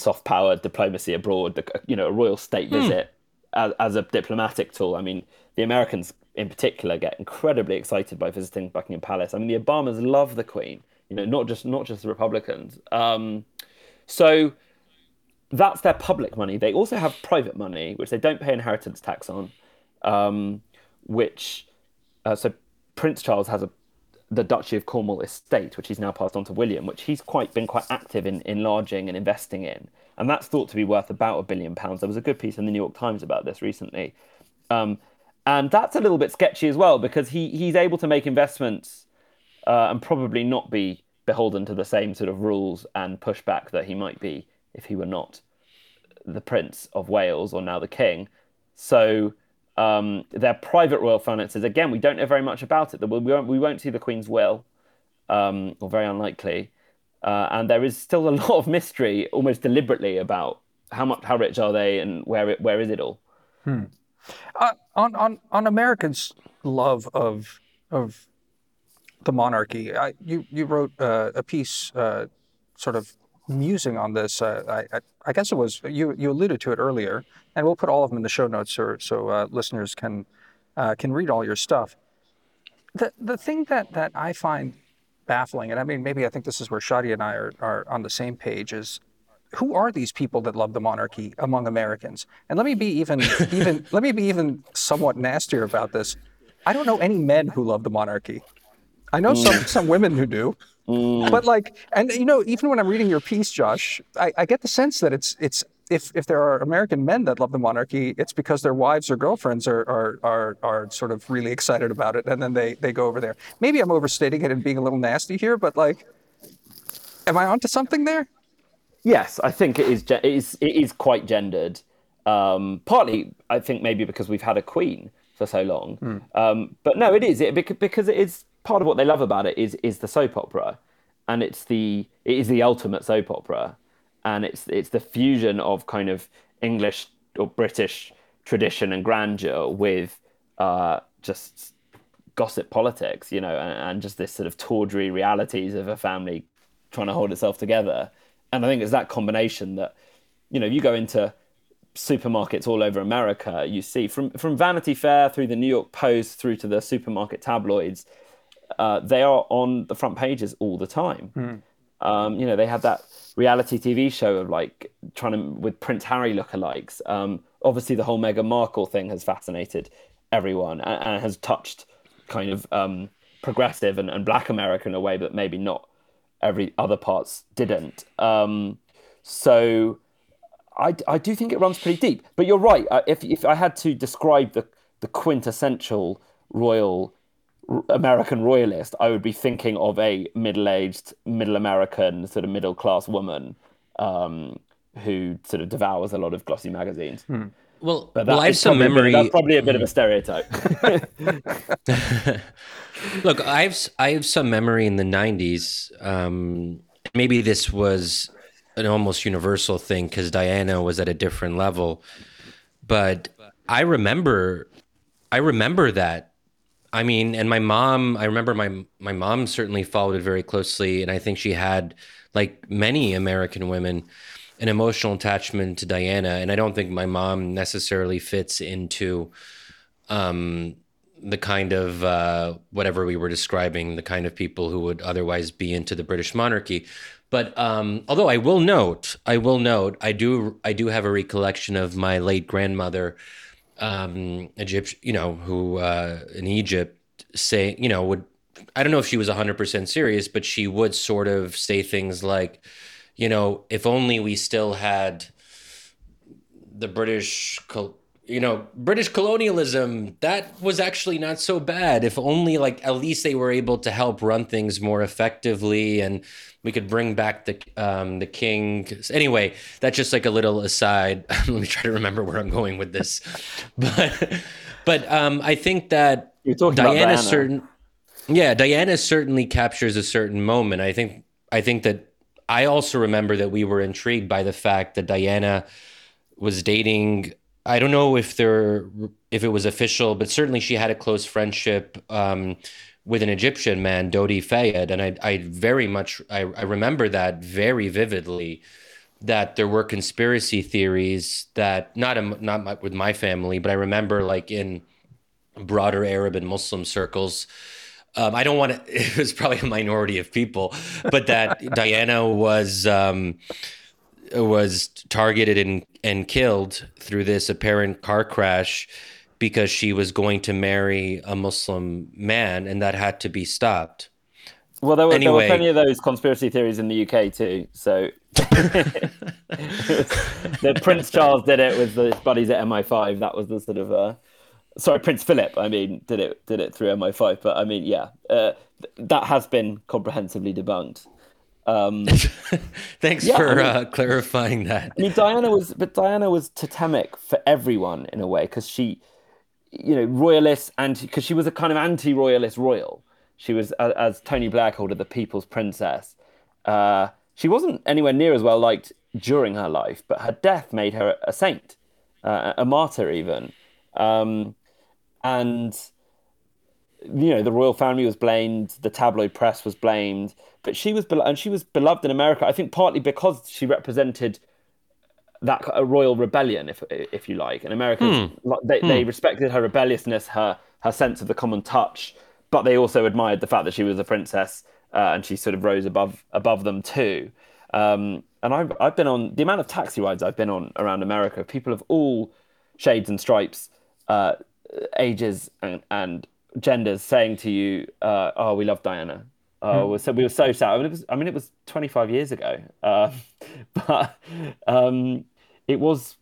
soft power, diplomacy abroad, a royal state visit as a diplomatic tool. I mean, the Americans in particular get incredibly excited by visiting Buckingham Palace. I mean, the Obamas love the Queen. You know, not just the Republicans. So that's their public money. They also have private money, which they don't pay inheritance tax on. So Prince Charles has the Duchy of Cornwall estate, which he's now passed on to William, which he's been quite active in enlarging and investing in, and that's thought to be worth about £1 billion. There was a good piece in the New York Times about this recently, and that's a little bit sketchy as well, because he's able to make investments. And probably not be beholden to the same sort of rules and pushback that he might be if he were not the Prince of Wales or now the King. So their private royal finances, again, we don't know very much about it. We won't see the Queen's will, or very unlikely. And there is still a lot of mystery, almost deliberately, about how rich are they and where is it all. On Americans' love of the monarchy. You wrote a piece sort of musing on this. I guess it was, you alluded to it earlier, and we'll put all of them in the show notes so listeners can read all your stuff. The thing that I find baffling, and I mean, maybe I think this is where Shadi and I are on the same page, is who are these people that love the monarchy among Americans? And let me be even somewhat nastier about this. I don't know any men who love the monarchy. I know some women who do, but like, and you know, even when I'm reading your piece, Josh, I get the sense that if there are American men that love the monarchy, it's because their wives or girlfriends are sort of really excited about it, and then they go over there. Maybe I'm overstating it and being a little nasty here, but like, am I onto something there? Yes, I think it is quite gendered. Partly, I think maybe because we've had a queen for so long. But no, it is, because it is part of what they love about it is the soap opera, and it is the ultimate soap opera, and it's the fusion of kind of English or British tradition and grandeur with just gossip politics, you know, and just this sort of tawdry realities of a family trying to hold itself together. And I think it's that combination that, you know, you go into supermarkets all over America, you see from Vanity Fair through the New York Post through to the supermarket tabloids, they are on the front pages all the time. You know, they had that reality TV show of like trying to with Prince Harry lookalikes. Obviously, the whole Meghan Markle thing has fascinated everyone and has touched kind of progressive and Black America in a way that maybe not every other parts didn't. So I do think it runs pretty deep. But you're right. If I had to describe the quintessential American royalist, I would be thinking of a middle-aged, middle American, sort of middle-class woman who sort of devours a lot of glossy magazines. Well, I have some memory. That's probably a bit of a stereotype. Look, I have some memory in the 90s. Maybe this was an almost universal thing because Diana was at a different level. But I remember that. I mean, and my mom, I remember my mom certainly followed it very closely. And I think she had, like many American women, an emotional attachment to Diana. And I don't think my mom necessarily fits into the kind of, whatever we were describing, the kind of people who would otherwise be into the British monarchy. But although I will note, I do have a recollection of my late grandmother, Egypt, you know, who in Egypt say, you know, would, I don't know if she was 100% serious, but she would sort of say things like, you know, if only we still had the British colonialism, that was actually not so bad. If only, like, at least they were able to help run things more effectively and we could bring back the king. Anyway, that's just like a little aside. Let me try to remember where I'm going with this. But I think that Diana certainly captures a certain moment. I think that I also remember that we were intrigued by the fact that Diana was dating, I don't know if it was official, but certainly she had a close friendship with an Egyptian man, Dodi Fayed, and I remember that very vividly. That there were conspiracy theories that not with my family, but I remember like in broader Arab and Muslim circles. I don't want to. It was probably a minority of people, but that Diana was targeted and killed through this apparent car crash because she was going to marry a Muslim man, and that had to be stopped. Well, there were plenty of those conspiracy theories in the UK too. So the Prince Charles did it with his buddies at MI5. That was the sort of Prince Philip. I mean, did it through MI5. But I mean, yeah, that has been comprehensively debunked. Thanks for clarifying that. I mean, Diana was totemic for everyone in a way, because she, you know, royalist, and because she was a kind of anti-royalist royal. She was, as Tony Blair called her, the people's princess. She wasn't anywhere near as well liked during her life, but her death made her a saint, a martyr even. And, you know, the royal family was blamed, the tabloid press was blamed, but she was beloved in America, I think partly because she represented that a royal rebellion, if you like. And Americans, they respected her rebelliousness, her sense of the common touch, but they also admired the fact that she was a princess, and she sort of rose above them too. And I've been on, the amount of taxi rides I've been on around America, people of all shades and stripes, ages and genders saying to you, "Oh, we love Diana." So we were so sad. I mean, it was 25 years ago, but it was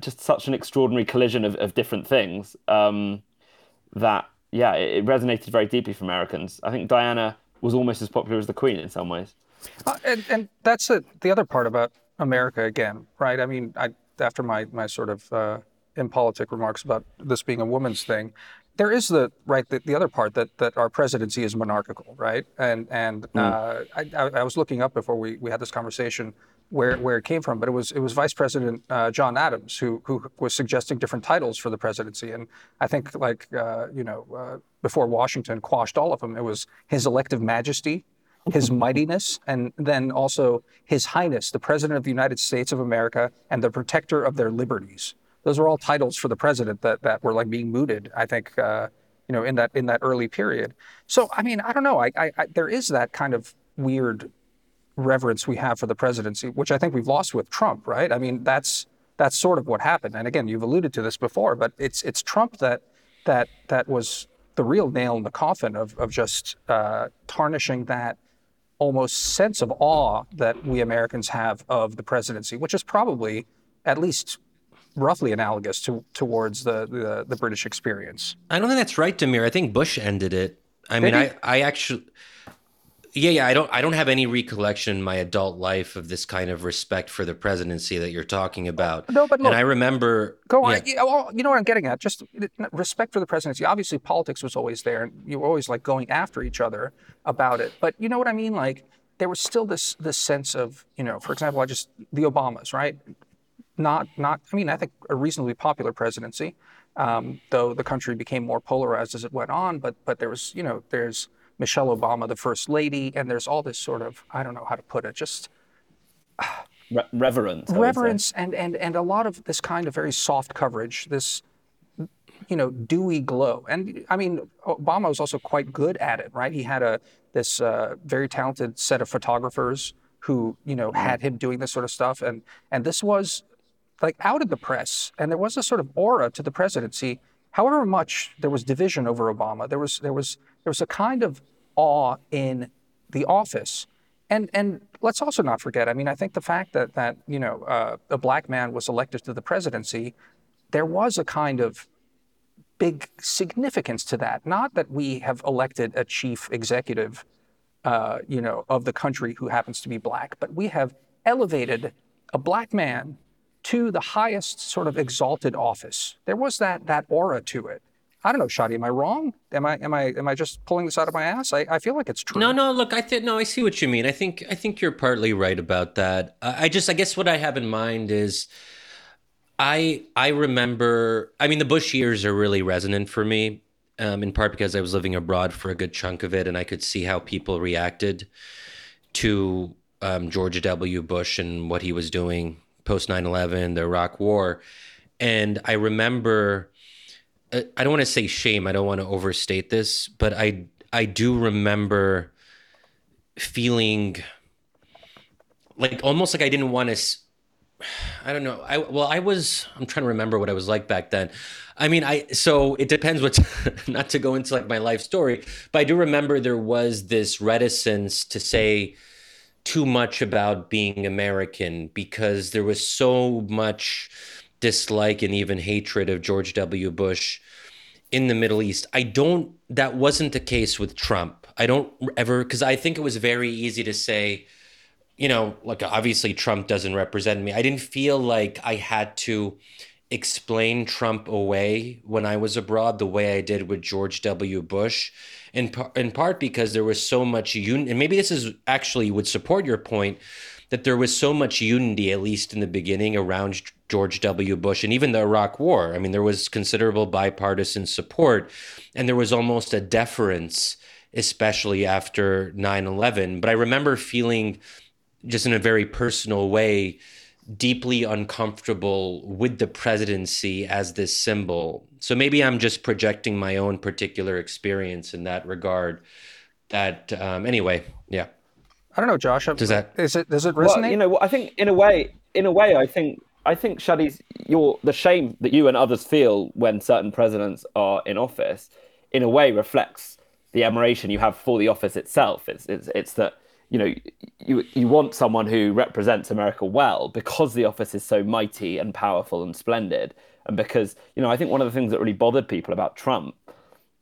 just such an extraordinary collision of different things that, yeah, it resonated very deeply for Americans. I think Diana was almost as popular as the Queen in some ways. And that's the other part about America again, right? I mean, after my sort of impolitic remarks about this being a woman's thing. There is the other part that our presidency is monarchical, right? And I was looking up before we had this conversation where it came from, but it was Vice President John Adams who was suggesting different titles for the presidency, and I think before Washington quashed all of them, it was His Elective Majesty, His Mightiness, and then also His Highness, the President of the United States of America, and the Protector of their Liberties. Those were all titles for the president that were like being mooted, I think, in that early period. So, I mean, I don't know. I there is that kind of weird reverence we have for the presidency, which I think we've lost with Trump, right? I mean, that's sort of what happened. And again, you've alluded to this before, but it's Trump that was the real nail in the coffin of just tarnishing that almost sense of awe that we Americans have of the presidency, which is probably at least roughly analogous towards the British experience. I don't think that's right, Demir. I think Bush ended it. I mean, I don't have any recollection in my adult life of this kind of respect for the presidency that you're talking about. No, but look, and I remember. Go on. Yeah. You know what I'm getting at? Just respect for the presidency. Obviously, politics was always there, and you were always like going after each other about it. But you know what I mean? Like there was still this sense of, you know, for example, the Obamas, right? I think a reasonably popular presidency, though the country became more polarized as it went on. But there was, you know, there's Michelle Obama, the first lady, and there's all this sort of, I don't know how to put it, just reverence, and a lot of this kind of very soft coverage, this, you know, dewy glow. And I mean, Obama was also quite good at it, right? He had this very talented set of photographers who, you know, had him doing this sort of stuff, and this was like out of the press, and there was a sort of aura to the presidency. However much there was division over Obama, there was a kind of awe in the office, and let's also not forget. I mean, I think the fact that you know a black man was elected to the presidency, there was a kind of big significance to that. Not that we have elected a chief executive, you know, of the country who happens to be black, but we have elevated a black man to the highest sort of exalted office. There was that aura to it. I don't know, Shadi, am I wrong? Am I just pulling this out of my ass? I feel like it's true. No, look, I see what you mean. I think you're partly right about that. I guess what I have in mind is I remember, I mean, the Bush years are really resonant for me, in part because I was living abroad for a good chunk of it, and I could see how people reacted to George W. Bush and what he was doing post 9/11, the Iraq War. And I remember, I don't want to say shame, I don't want to overstate this, but I do remember feeling like almost like I didn't want to, I don't know. I'm trying to remember what I was like back then. I mean, so it depends what's, not to go into like my life story, but I do remember there was this reticence to say too much about being American because there was so much dislike and even hatred of George W. Bush in the Middle East. That wasn't the case with Trump. I don't ever, because I think it was very easy to say, you know, look, obviously Trump doesn't represent me. I didn't feel like I had to explain Trump away when I was abroad the way I did with George W. Bush, in part because there was so much unity, and maybe this is actually would support your point, that there was so much unity, at least in the beginning, around George W. Bush and even the Iraq War. I mean, there was considerable bipartisan support, and there was almost a deference, especially after 9/11. But I remember feeling, just in a very personal way, deeply uncomfortable with the presidency as this symbol. So maybe I'm just projecting my own particular experience in that regard. That anyway, yeah. I don't know, Josh. Does it resonate? Well, you know, I think in a way, I think Shadi's, the shame that you and others feel when certain presidents are in office, in a way, reflects the admiration you have for the office itself. It's that, you know, you want someone who represents America well because the office is so mighty and powerful and splendid. And because, you know, I think one of the things that really bothered people about Trump,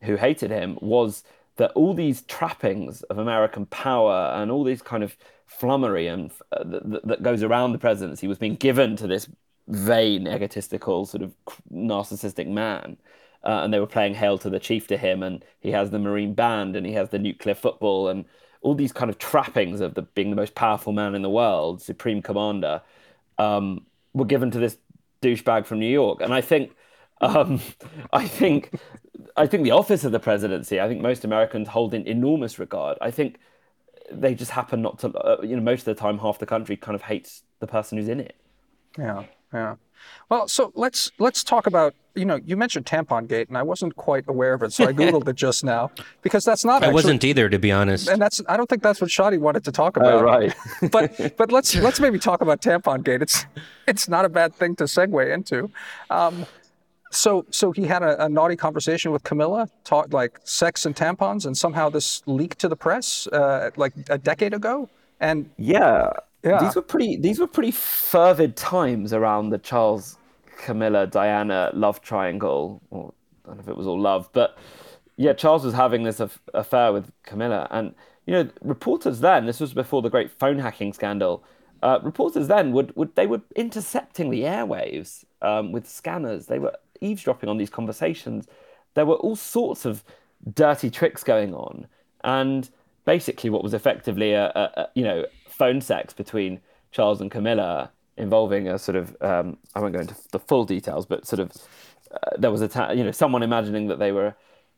who hated him, was that all these trappings of American power and all these kind of flummery and that goes around the presidency was being given to this vain, egotistical, sort of narcissistic man. And they were playing Hail to the Chief to him, and he has the Marine Band, and he has the nuclear football, and all these kind of trappings of being the most powerful man in the world, supreme commander, were given to this douchebag from New York. And I think the office of the presidency, I think most Americans hold in enormous regard. I think they just happen not to, most of the time, half the country kind of hates the person who's in it. Yeah, yeah. Well, so let's talk about, you mentioned Tampongate, and I wasn't quite aware of it, so I Googled it just now, because that's not I wasn't either, to be honest. And I don't think that's what Shadi wanted to talk about. Oh, right. But let's maybe talk about Tampongate. It's not a bad thing to segue into. So he had a naughty conversation with Camilla, talked like sex and tampons, and somehow this leaked to the press like a decade ago. And yeah, these were pretty fervid times around the Charles, Camilla, Diana love triangle. Or I don't know if it was all love, but yeah, Charles was having this affair with Camilla, and reporters then, this was before the great phone hacking scandal. Reporters then were intercepting the airwaves with scanners. They were eavesdropping on these conversations. There were all sorts of dirty tricks going on, and basically what was effectively a phone sex between Charles and Camilla, involving a sort of I won't go into the full details, but sort of there was someone imagining that they were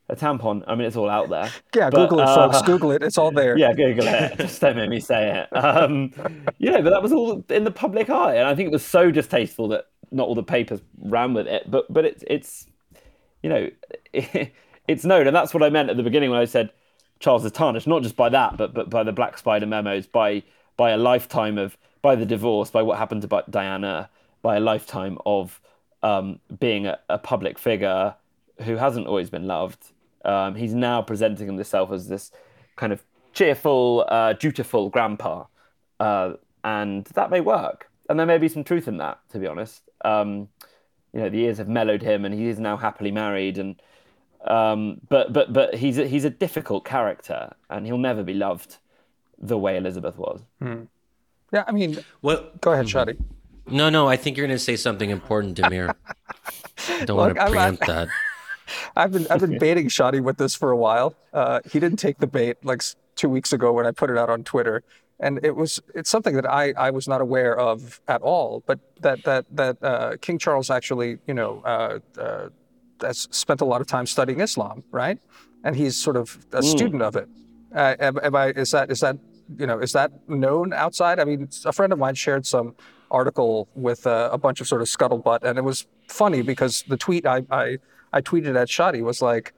a tampon. I mean, it's all out there. Yeah, but, Google it, folks. Google it. It's all there. Yeah, Google it. Just don't make me say it. But that was all in the public eye, and I think it was so distasteful that not all the papers ran with it. But it's known, and that's what I meant at the beginning when I said Charles is tarnished, not just by that, but by the Black Spider memos, by a lifetime of, by the divorce, by what happened to Diana, by a lifetime of being a public figure who hasn't always been loved. He's now presenting himself as this kind of cheerful, dutiful grandpa. And that may work. And there may be some truth in that, to be honest. The years have mellowed him, and he is now happily married. And but he's a difficult character, and he'll never be loved the way Elizabeth was. Hmm. Yeah, I mean, well, go ahead, Shadi. No, I think you're going to say something important, Demir. I don't want to preempt that. I've been baiting Shadi with this for a while. He didn't take the bait like 2 weeks ago when I put it out on Twitter. And it's something that I was not aware of at all, but that King Charles actually, has spent a lot of time studying Islam, right? And he's sort of a student of it. Is that known outside? I mean, a friend of mine shared some article with a bunch of sort of scuttlebutt, and it was funny because the tweet I tweeted at Shadi was like,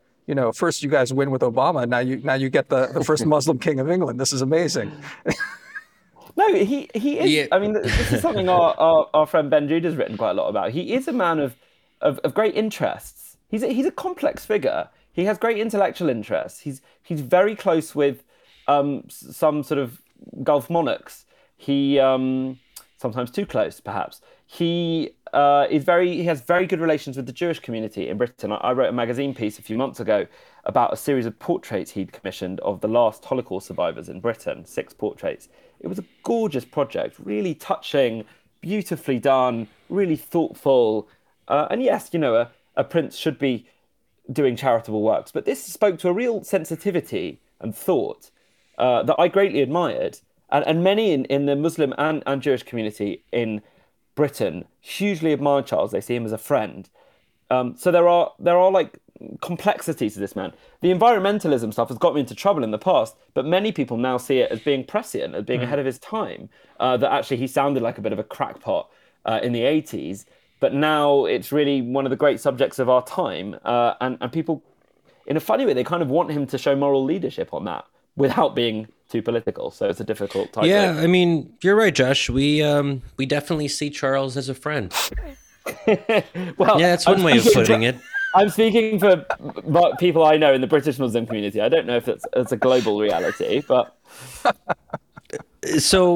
first you guys win with Obama, now you get the first Muslim king of England. This is amazing. No, he is. Yeah. I mean, this is something our friend Ben Juda's written quite a lot about. He is a man of great interests. He's a complex figure. He has great intellectual interests. He's very close with some sort of Gulf monarchs. He sometimes too close, perhaps. He has very good relations with the Jewish community in Britain. I wrote a magazine piece a few months ago about a series of portraits he'd commissioned of the last Holocaust survivors in Britain, 6 portraits. It was a gorgeous project, really touching, beautifully done, really thoughtful. And yes, a prince should be doing charitable works, but this spoke to a real sensitivity and thought that I greatly admired. And many in the Muslim and Jewish community in Britain hugely admire Charles. They see him as a friend. So there are like complexities to this man. The environmentalism stuff has got me into trouble in the past, but many people now see it as being prescient, as being ahead of his time, that actually he sounded like a bit of a crackpot in the 80s. But now it's really one of the great subjects of our time. And people, in a funny way, they kind of want him to show moral leadership on that without being too political, so it's a difficult title. Yeah, I mean, you're right, Josh. We definitely see Charles as a friend. Well, yeah, that's one way of putting it. I'm speaking for people I know in the British Muslim community. I don't know if it's a global reality, but so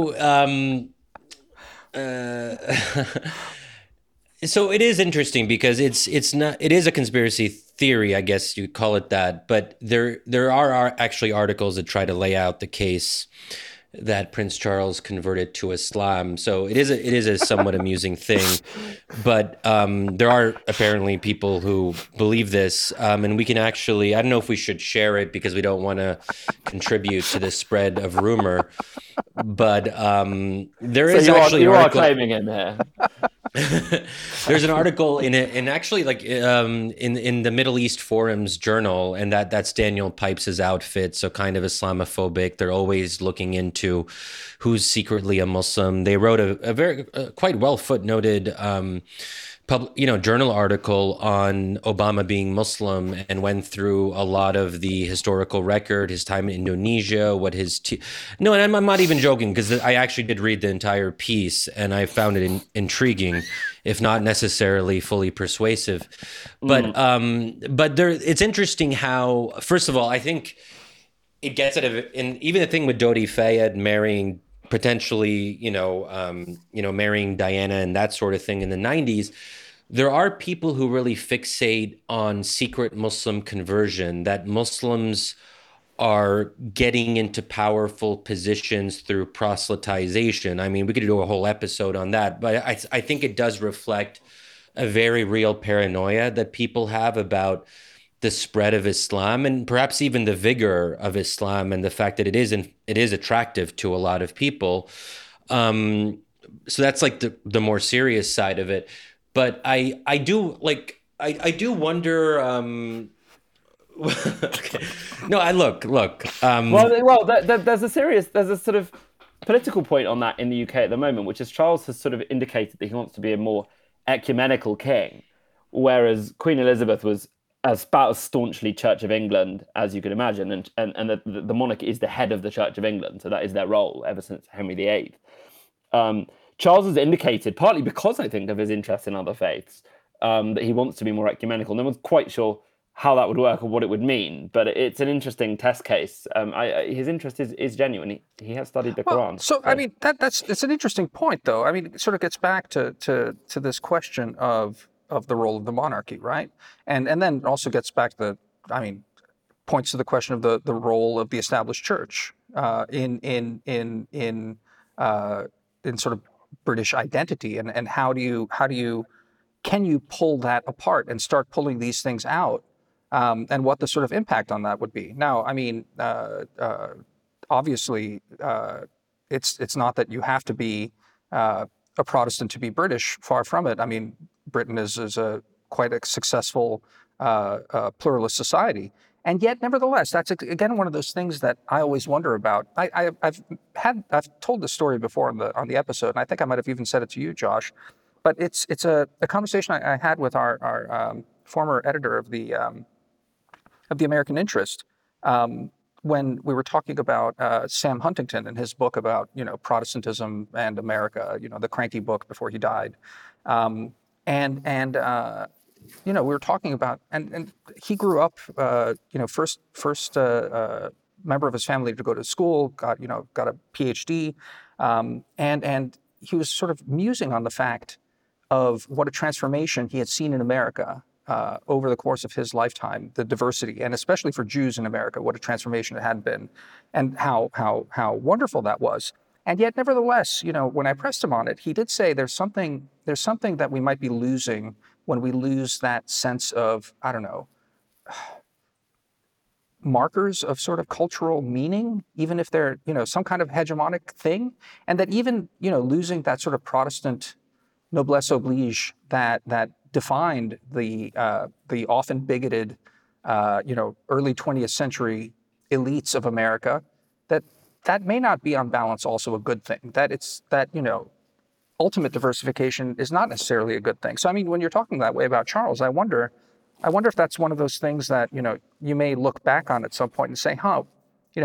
it is interesting because it is a conspiracy theory, I guess you call it that, but there are actually articles that try to lay out the case that Prince Charles converted to Islam. So it is a somewhat amusing thing, but there are apparently people who believe this, and we can actually, I don't know if we should share it because we don't want to contribute to the spread of rumor, but there is actually an article. You are claiming it there. There's an article in the Middle East Forum's journal, and that's Daniel Pipes's outfit, so kind of Islamophobic. They're always looking into who's secretly a Muslim. They wrote a quite well footnoted journal article on Obama being Muslim, and went through a lot of the historical record, his time in Indonesia, what his... No, and I'm not even joking, because I actually did read the entire piece, and I found it intriguing, if not necessarily fully persuasive. But, but there, it's interesting how, first of all, I think it gets out of... And even the thing with Dodi Fayed marrying... potentially, marrying Diana and that sort of thing in the 90s, there are people who really fixate on secret Muslim conversion, that Muslims are getting into powerful positions through proselytization. I mean, we could do a whole episode on that, but I think it does reflect a very real paranoia that people have about the spread of Islam, and perhaps even the vigor of Islam, and the fact that it is attractive to a lot of people. So that's like the more serious side of it. But I do wonder. Okay. No, I look. Well, there's a sort of political point on that in the UK at the moment, which is Charles has sort of indicated that he wants to be a more ecumenical king, whereas Queen Elizabeth was about as staunchly Church of England as you could imagine, and the monarch is the head of the Church of England, so that is their role ever since Henry VIII. Charles has indicated, partly because I think of his interest in other faiths, that he wants to be more ecumenical. No one's quite sure how that would work or what it would mean, but it's an interesting test case. His interest is genuine. He has studied the Quran. So I mean, that's an interesting point, though. I mean, it sort of gets back to this question of the role of the monarchy, right? And then also gets back points to the question of the role of the established church in sort of British identity, and can you pull that apart and start pulling these things out, and what the sort of impact on that would be. Now, I mean, obviously, it's not that you have to be a Protestant to be British. Far from it. I mean, Britain is quite a successful pluralist society. And yet, nevertheless, that's, again, one of those things that I always wonder about. I've told this story before on the episode, and I think I might have even said it to you, Josh, but it's a conversation I had with our former editor of the American Interest when we were talking about Sam Huntington and his book about, Protestantism and America, the cranky book before he died. We were talking about, and he grew up, first member of his family to go to school, got a PhD, and he was sort of musing on the fact of what a transformation he had seen in America over the course of his lifetime, the diversity, and especially for Jews in America, what a transformation it had been, and how wonderful that was. And yet, nevertheless, when I pressed him on it, he did say there's something that we might be losing when we lose that sense of, I don't know, markers of sort of cultural meaning, even if they're, some kind of hegemonic thing. And that even, losing that sort of Protestant noblesse oblige that defined the often bigoted, early 20th century elites of America, that may not be on balance also a good thing, ultimate diversification is not necessarily a good thing. So, I mean, when you're talking that way about Charles, I wonder if that's one of those things that, you may look back on at some point and say,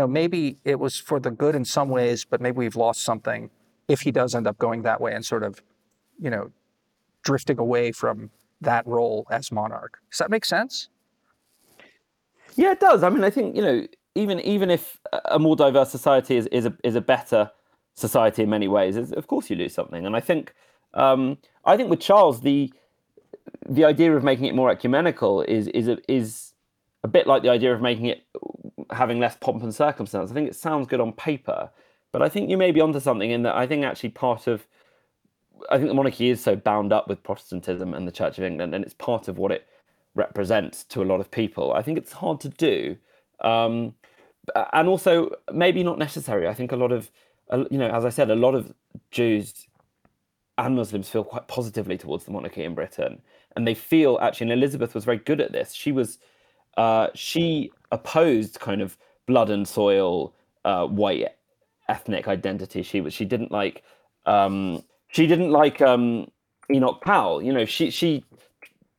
maybe it was for the good in some ways, but maybe we've lost something if he does end up going that way and sort of, drifting away from that role as monarch. Does that make sense? Yeah, it does. I mean, I think, even if a more diverse society is a better society in many ways, of course you lose something. And I think with Charles, the idea of making it more ecumenical is a bit like the idea of making it having less pomp and circumstance. I think it sounds good on paper, But I think you may be onto something in that I think actually part of, I think the monarchy is so bound up with Protestantism and the Church of England, and it's part of what it represents to a lot of people. I think it's hard to do. And also maybe not necessary. I think a lot of, you know, as I said, a lot of Jews and Muslims feel quite positively towards the monarchy in Britain. And they feel actually, and Elizabeth was very good at this. She was, she opposed kind of blood and soil, white ethnic identity. She didn't like, Enoch Powell. You know, she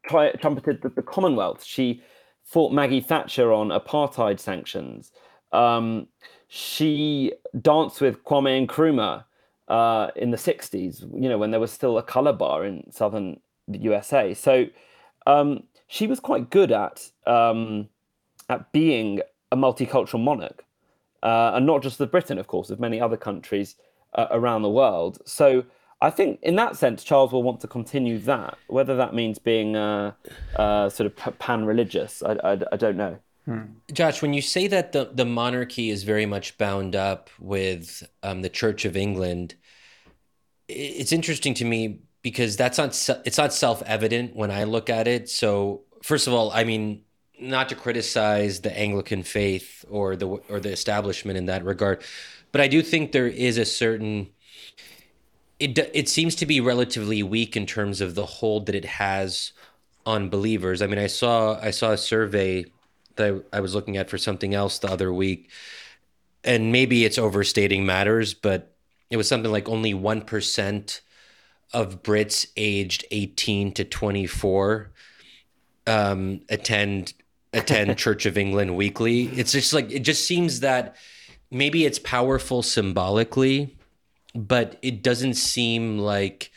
trumpeted the Commonwealth. She fought Maggie Thatcher on apartheid sanctions. She danced with Kwame Nkrumah in the 60s, you know, when there was still a colour bar in southern USA. So she was quite good at being a multicultural monarch, and not just of Britain, of course, of many other countries around the world. So I think in that sense, Charles will want to continue that, whether that means being sort of pan-religious, I don't know. Josh, when you say that the monarchy is very much bound up with the Church of England, it's interesting to me because it's not self-evident when I look at it. So first of all, I mean, not to criticize the Anglican faith or the establishment in that regard, but I do think there is a certain... It seems to be relatively weak in terms of the hold that it has on believers. I mean, I saw a survey that I was looking at for something else the other week, and maybe it's overstating matters, but it was something like only 1% of Brits aged 18 to 24 attend Church of England weekly. It's just like, it just seems that maybe it's powerful symbolically, but it doesn't seem like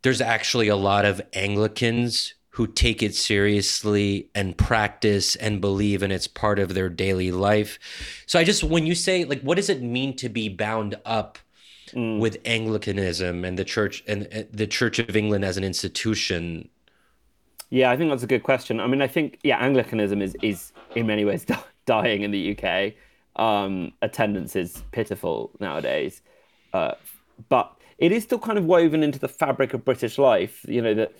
there's actually a lot of Anglicans who take it seriously and practice and believe, and it's part of their daily life. So I just, when you say, like, what does it mean to be bound up with Anglicanism and the church and the Church of England as an institution? Yeah, I think that's a good question. I mean, I think, yeah, Anglicanism is in many ways dying in the UK. Attendance is pitiful nowadays. But it is still kind of woven into the fabric of British life, you know, that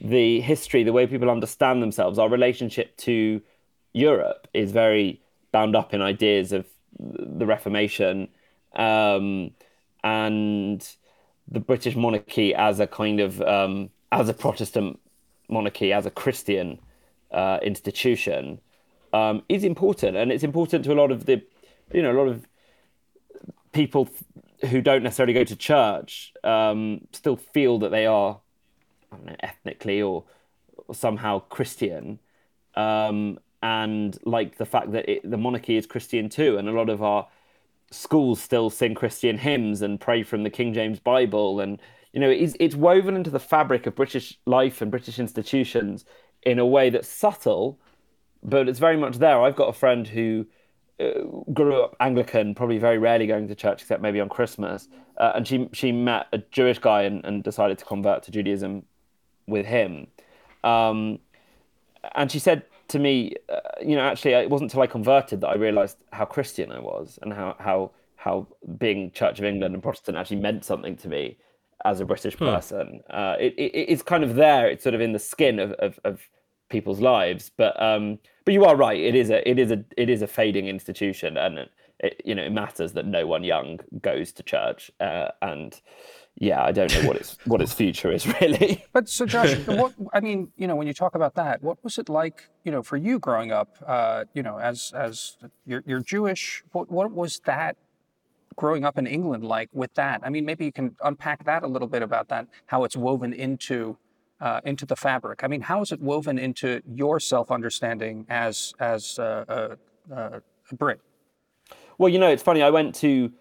the history, the way people understand themselves, our relationship to Europe is very bound up in ideas of the Reformation, and the British monarchy as a kind of, as a Protestant monarchy, as a Christian institution, is important. And it's important to a lot of the, you know, a lot of people who don't necessarily go to church still feel that they are, I don't know, ethnically or somehow Christian, and like the fact that the monarchy is Christian too, and a lot of our schools still sing Christian hymns and pray from the King James Bible, and you know it's woven into the fabric of British life and British institutions in a way that's subtle, but it's very much there. I've got a friend who grew up Anglican, probably very rarely going to church except maybe on Christmas, and she met a Jewish guy and decided to convert to Judaism with him, and she said to me, you know, actually it wasn't till I converted that I realized how Christian I was and how being Church of England and Protestant actually meant something to me as a British person. It's kind of there, it's sort of in the skin of people's lives, but you are right. It is a fading institution, and it matters that no one young goes to church. And yeah, I don't know what its future is really. But so, Josh, when you talk about that, what was it like, you know, for you growing up? You know, as you're Jewish, what was that growing up in England like with that? I mean, maybe you can unpack that a little bit about that, how it's woven into the fabric. I mean, how is it woven into your self-understanding as a Brit? Well, you know, it's funny. I went to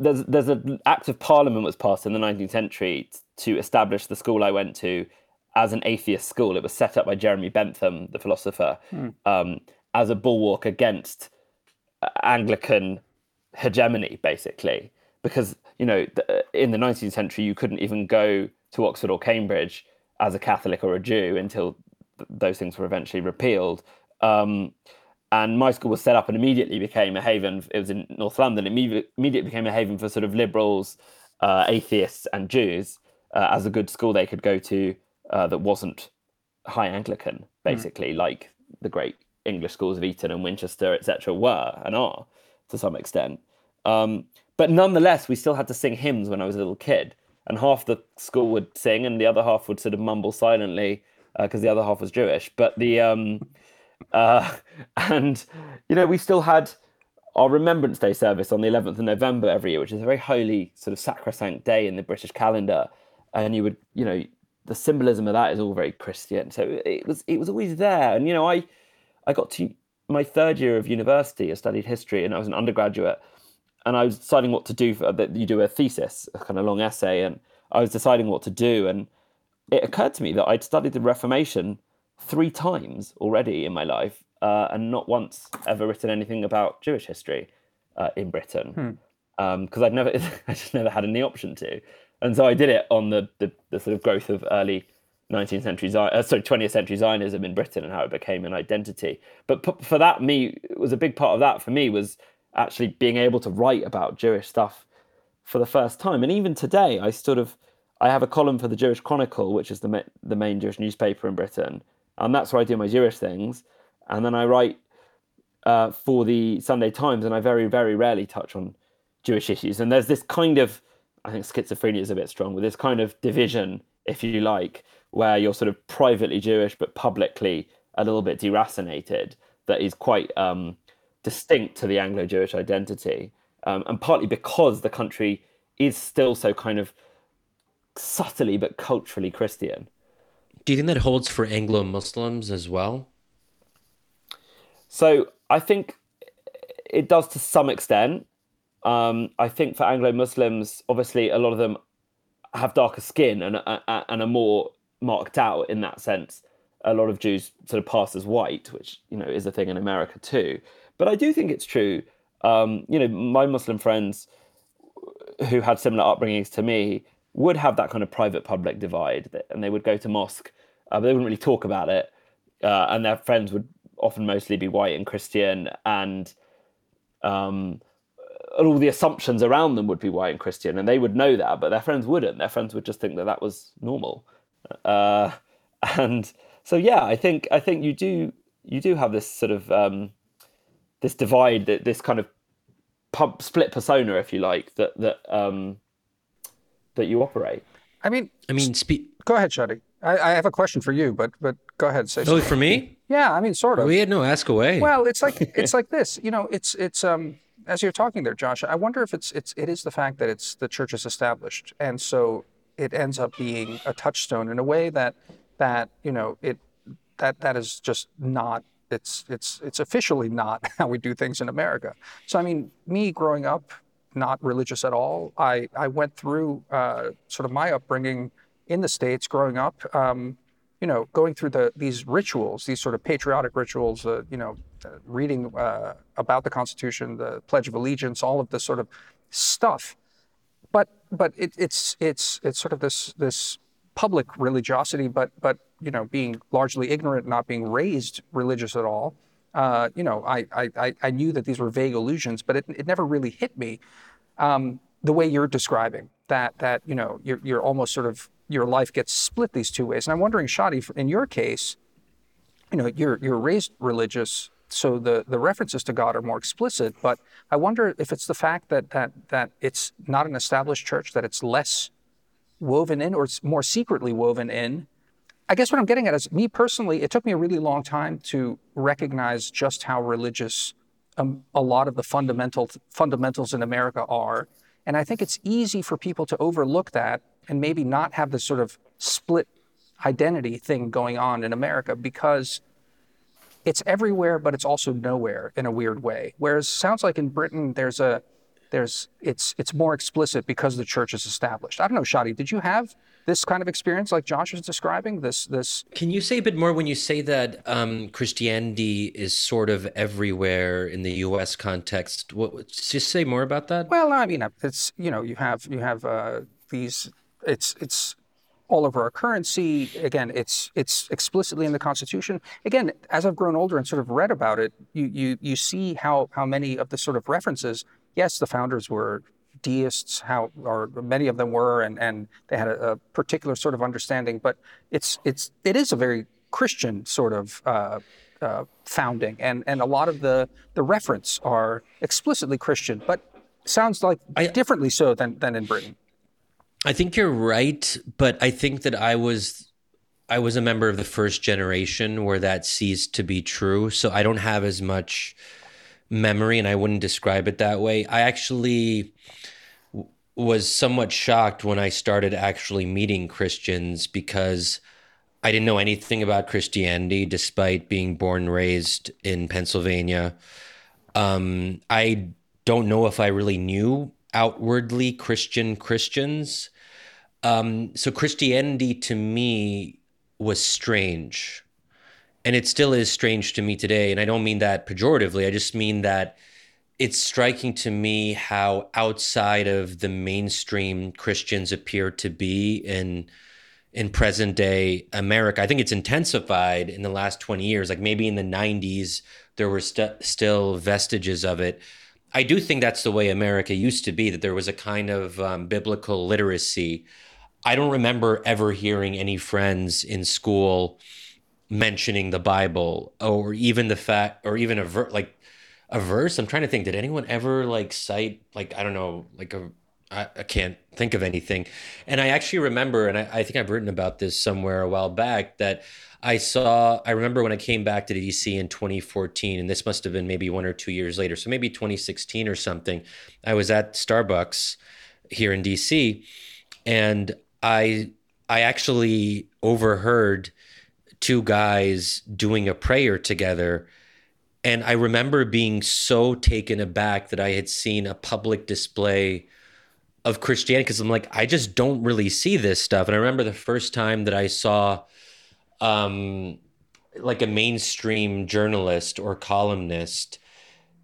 there's an Act of Parliament was passed in the 19th century to establish the school I went to as an atheist school. It was set up by Jeremy Bentham, the philosopher, as a bulwark against Anglican hegemony, basically, because you know in the 19th century you couldn't even go to Oxford or Cambridge as a Catholic or a Jew until those things were eventually repealed. And my school was set up and immediately became a haven. It was in North London. It immediately became a haven for sort of liberals, atheists and Jews as a good school they could go to that wasn't high Anglican, basically, like the great English schools of Eton and Winchester, etc. were and are to some extent. But nonetheless, we still had to sing hymns when I was a little kid. And half the school would sing and the other half would sort of mumble silently because the other half was Jewish. But the... and, you know, we still had our Remembrance Day service on the 11th of November every year, which is a very holy sort of sacrosanct day in the British calendar. And you would, you know, the symbolism of that is all very Christian. So it was always there. And, you know, I got to my third year of university. I studied history and I was an undergraduate and I was deciding what to do for that. You do a thesis, a kind of long essay. And I was deciding what to do. And it occurred to me that I'd studied the Reformation 3 times already in my life, and not once ever written anything about Jewish history in Britain, because I just never had any option to, and so I did it on the sort of growth of early 20th century Zionism in Britain and how it became an identity. But for that, was a big part of that for me was actually being able to write about Jewish stuff for the first time, and even today I have a column for the Jewish Chronicle, which is the main Jewish newspaper in Britain. And that's where I do my Jewish things. And then I write for the Sunday Times, and I very, very rarely touch on Jewish issues. And there's this kind of, I think schizophrenia is a bit strong, with this kind of division, if you like, where you're sort of privately Jewish, but publicly a little bit deracinated, that is quite distinct to the Anglo-Jewish identity. And partly because the country is still so kind of subtly but culturally Christian. Do you think that holds for Anglo-Muslims as well? So I think it does to some extent. I think for Anglo-Muslims, obviously a lot of them have darker skin and are more marked out in that sense. A lot of Jews sort of pass as white, which, you know, is a thing in America too. But I do think it's true. You know, my Muslim friends who had similar upbringings to me would have that kind of private-public divide, and they would go to mosque, but they wouldn't really talk about it, and their friends would often mostly be white and Christian, and all the assumptions around them would be white and Christian, and they would know that, but their friends wouldn't. Their friends would just think that was normal. And so, yeah, I think you do have this sort of this divide, this kind of split persona, if you like, that you operate. I mean, go ahead, Shadi. I have a question for you, but go ahead. Say something. For me? Yeah, I mean, sort of. We had no ask away. Well, it's like this. You know, it's as you're talking there, Josh. I wonder if it is the fact that it's the church is established, and so it ends up being a touchstone in a way that you know that is just not. It's officially not how we do things in America. So I mean, me growing up, not religious at all. I went through sort of my upbringing in the States growing up, you know, going through these rituals, these sort of patriotic rituals, you know, reading about the Constitution, the Pledge of Allegiance, all of this sort of stuff. But it's sort of this public religiosity, but you know, being largely ignorant, not being raised religious at all. You know, I knew that these were vague illusions, but it never really hit me the way you're describing that you know, you're almost sort of your life gets split these two ways. And I'm wondering, Shadi, in your case, you know, you're raised religious, so the references to God are more explicit. But I wonder if it's the fact that it's not an established church, that it's less woven in, or it's more secretly woven in. I guess what I'm getting at is, me personally, it took me a really long time to recognize just how religious a lot of the fundamentals in America are. And I think it's easy for people to overlook that and maybe not have this sort of split identity thing going on in America, because it's everywhere, but it's also nowhere in a weird way. Whereas it sounds like in Britain, it's more explicit because the church is established. I don't know, Shadi, did you have this kind of experience like Josh is describing? This. Can you say a bit more when you say that Christianity is sort of everywhere in the U.S. context? What, just say more about that. Well, I mean, it's, you know, you have these. It's all over our currency. Again, it's explicitly in the Constitution. Again, as I've grown older and sort of read about it, you see how many of the sort of references, yes, the founders were deists, or many of them were, and they had a particular sort of understanding, but it is a very Christian sort of founding, and a lot of the reference are explicitly Christian, but sounds like differently so than in Britain. I think you're right, but I think that I was a member of the first generation where that ceased to be true. So I don't have as much memory, and I wouldn't describe it that way. I actually was somewhat shocked when I started actually meeting Christians, because I didn't know anything about Christianity, despite being born and raised in Pennsylvania. I don't know if I really knew outwardly Christians. So Christianity to me was strange, and it still is strange to me today. And I don't mean that pejoratively. I just mean that it's striking to me how outside of the mainstream Christians appear to be in present day America. I think it's intensified in the last 20 years. Like maybe in the 90s, there were still vestiges of it. I do think that's the way America used to be, that there was a kind of biblical literacy. I don't remember ever hearing any friends in school mentioning the Bible, or even the fact, or even a verse. I'm trying to think, did anyone ever cite, I can't think of anything. And I actually remember, and I think I've written about this somewhere a while back, that I remember when I came back to DC in 2014, and this must have been maybe 1 or 2 years later, so maybe 2016 or something, I was at Starbucks here in DC, and I actually overheard two guys doing a prayer together. And I remember being so taken aback that I had seen a public display of Christianity, because I'm like, I just don't really see this stuff. And I remember the first time that I saw a mainstream journalist or columnist,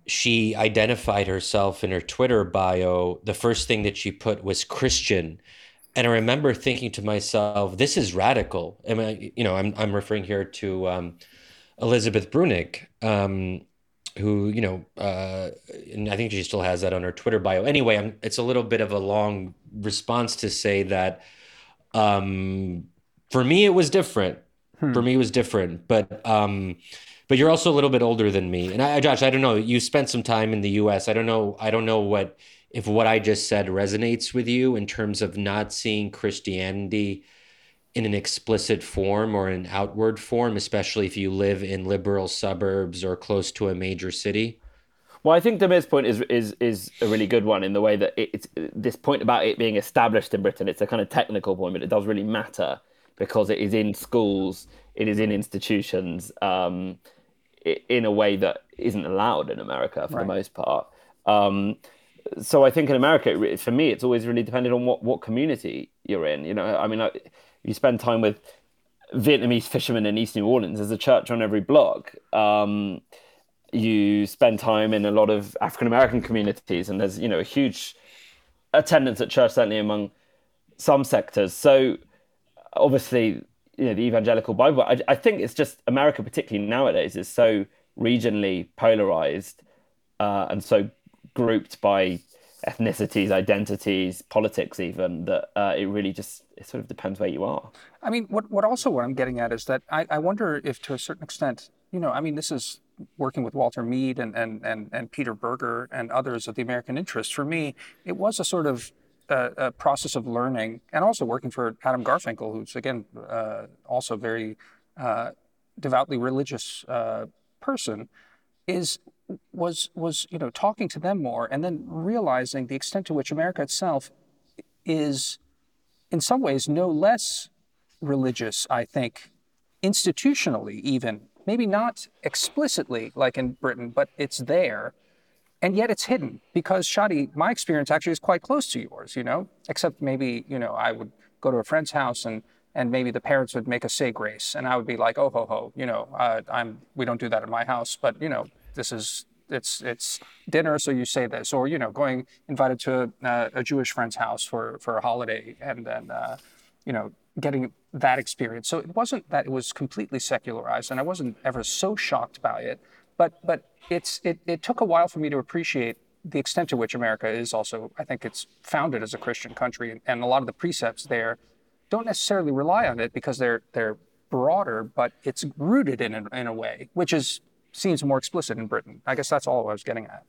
she identified herself in her Twitter bio. The first thing that she put was Christian. And I remember thinking to myself, this is radical. I mean, I'm referring here to Elizabeth Brunick, who, and I think she still has that on her Twitter bio. Anyway, it's a little bit of a long response to say that for me, it was different. For me, it was different. But you're also a little bit older than me. And Josh, I don't know, you spent some time in the U.S. I don't know if what I just said resonates with you in terms of not seeing Christianity in an explicit form or an outward form, especially if you live in liberal suburbs or close to a major city. Well, I think Demir's point is a really good one, in the way that it's this point about it being established in Britain. It's a kind of technical point, but it does really matter, because it is in schools, it is in institutions, in a way that isn't allowed in America for the most part. So I think in America, for me, it's always really dependent on what community you're in. You spend time with Vietnamese fishermen in East New Orleans, there's a church on every block. You spend time in a lot of African-American communities, and there's, a huge attendance at church, certainly among some sectors. So obviously, the evangelical Bible, I think it's just America, particularly nowadays, is so regionally polarized and so grouped by ethnicities, identities, politics even, that it really just, it sort of depends where you are. I mean, what I'm getting at is that I wonder if, to a certain extent, this is working with Walter Mead and Peter Berger and others of the American Interest. For me, it was a sort of a process of learning, and also working for Adam Garfinkel, who's, again, also very devoutly religious person, was talking to them more, and then realizing the extent to which America itself is in some ways no less religious, I think, institutionally even, maybe not explicitly like in Britain, but it's there. And yet it's hidden, because, Shadi, my experience actually is quite close to yours, except maybe, I would go to a friend's house and maybe the parents would make a say grace, and I would be like, oh, ho, ho, we don't do that at my house, but, this is, it's dinner, so you say this, or, invited to a Jewish friend's house for a holiday, and then you know, getting that experience. So it wasn't that it was completely secularized, and I wasn't ever so shocked by it, but it took a while for me to appreciate the extent to which America is also, I think it's founded as a Christian country, and a lot of the precepts there don't necessarily rely on it because they're broader, but it's rooted in a way, which seems more explicit in Britain. I guess that's all I was getting at.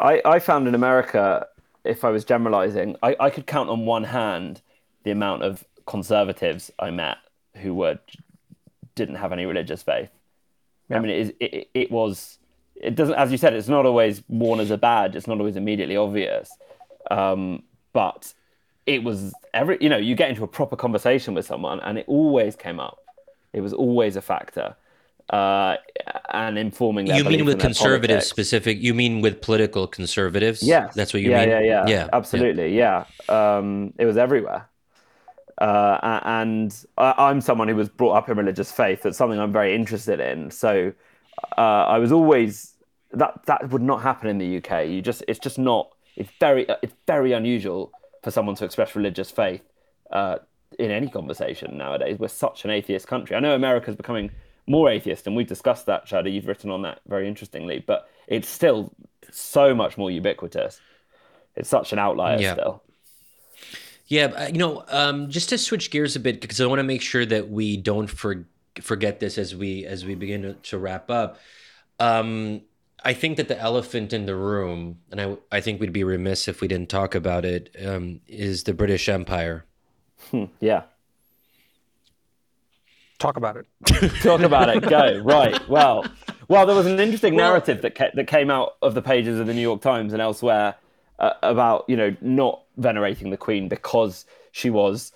I found in America, if I was generalizing, I could count on one hand the amount of conservatives I met who didn't have any religious faith. Yeah. I mean, it doesn't, as you said, it's not always worn as a badge. It's not always immediately obvious. But it was you get into a proper conversation with someone and it always came up. It was always a factor. And informing their belief in their politics. You mean with political conservatives? Yeah. That's what you mean? Yeah. Absolutely, yeah. It was everywhere. And I'm someone who was brought up in religious faith. That's something I'm very interested in. So I was always... That would not happen in the UK. It's very unusual for someone to express religious faith in any conversation nowadays. We're such an atheist country. I know America's becoming more atheist, and we've discussed that, Shadi. You've written on that very interestingly, but it's still so much more ubiquitous. It's such an outlier still. Yeah, just to switch gears a bit, because I want to make sure that we don't forget this as we begin to wrap up. I think that the elephant in the room, and I think we'd be remiss if we didn't talk about it, is the British Empire. Yeah. Talk about it. Talk about it. Go. Right. Well, there was an interesting narrative that came out of the pages of the New York Times and elsewhere about, not venerating the Queen because she was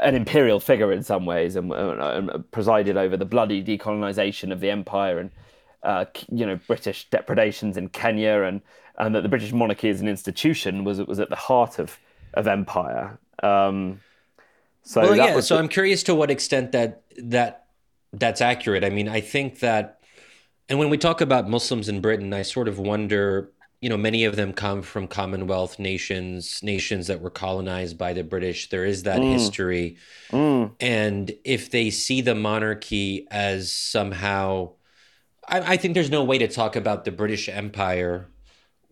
an imperial figure in some ways and presided over the bloody decolonization of the empire and, British depredations in Kenya and that the British monarchy as an institution was at the heart of empire. So I'm curious to what extent that's accurate. I mean, I think that, and when we talk about Muslims in Britain, I sort of wonder, many of them come from Commonwealth nations that were colonized by the British. There is that history. And if they see the monarchy as somehow, I think there's no way to talk about the British Empire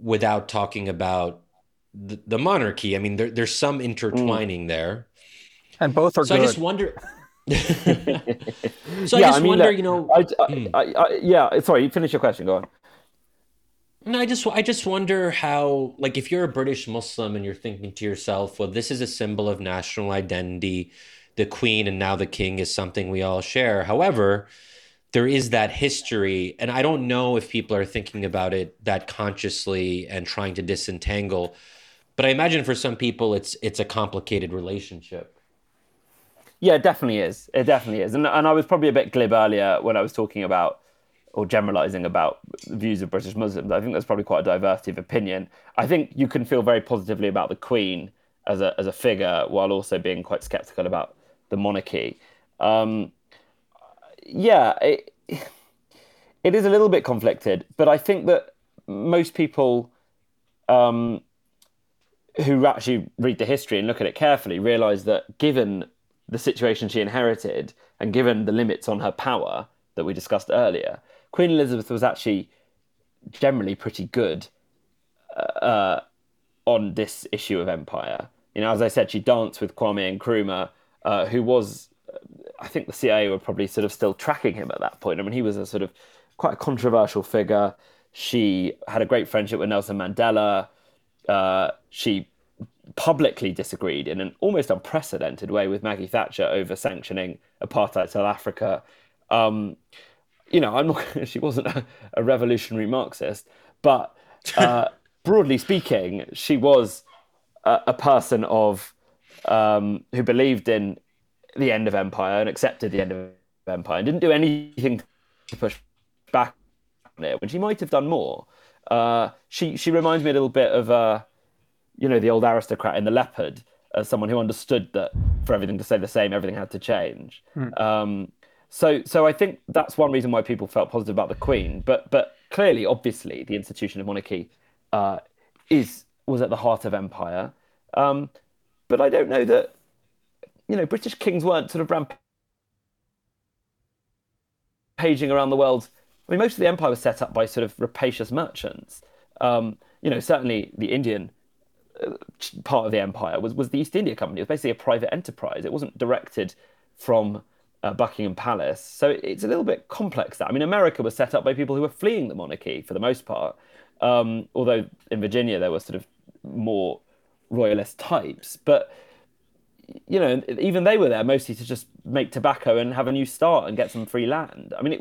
without talking about the monarchy. I mean, there's some intertwining there. And both are good. I just wonder. Sorry, finish your question. Go on. No, I just wonder how, like, if you're a British Muslim and you're thinking to yourself, well, this is a symbol of national identity. The Queen and now the King is something we all share. However, there is that history, and I don't know if people are thinking about it that consciously and trying to disentangle. But I imagine for some people, it's a complicated relationship. Yeah, it definitely is. And I was probably a bit glib earlier when I was talking about or generalizing about views of British Muslims. I think there's probably quite a diversity of opinion. I think you can feel very positively about the Queen as a figure while also being quite skeptical about the monarchy. It is a little bit conflicted, but I think that most people who actually read the history and look at it carefully realize that given the situation she inherited, and given the limits on her power that we discussed earlier, Queen Elizabeth was actually generally pretty good on this issue of empire. As I said, she danced with Kwame Nkrumah, who was, I think the CIA were probably sort of still tracking him at that point. I mean, he was a sort of quite a controversial figure. She had a great friendship with Nelson Mandela. She publicly disagreed in an almost unprecedented way with Maggie Thatcher over sanctioning apartheid South Africa. She wasn't a revolutionary Marxist, but broadly speaking, she was a person of who believed in the end of empire and accepted the end of empire and didn't do anything to push back on it when she might have done more. She reminds me a little bit of the old aristocrat in The Leopard, as someone who understood that for everything to stay the same, everything had to change. So I think that's one reason why people felt positive about the Queen. But clearly, obviously, the institution of monarchy was at the heart of empire. But I don't know that you know, British kings weren't sort of rampaging around the world. I mean, most of the empire was set up by sort of rapacious merchants. You know, certainly the Indian part of the empire was the East India Company. It was basically a private enterprise. It wasn't directed from Buckingham Palace. So it's a little bit complex, that. I mean, America was set up by people who were fleeing the monarchy for the most part, although in Virginia there were sort of more royalist types. But, you know, even they were there mostly to just make tobacco and have a new start and get some free land. I mean,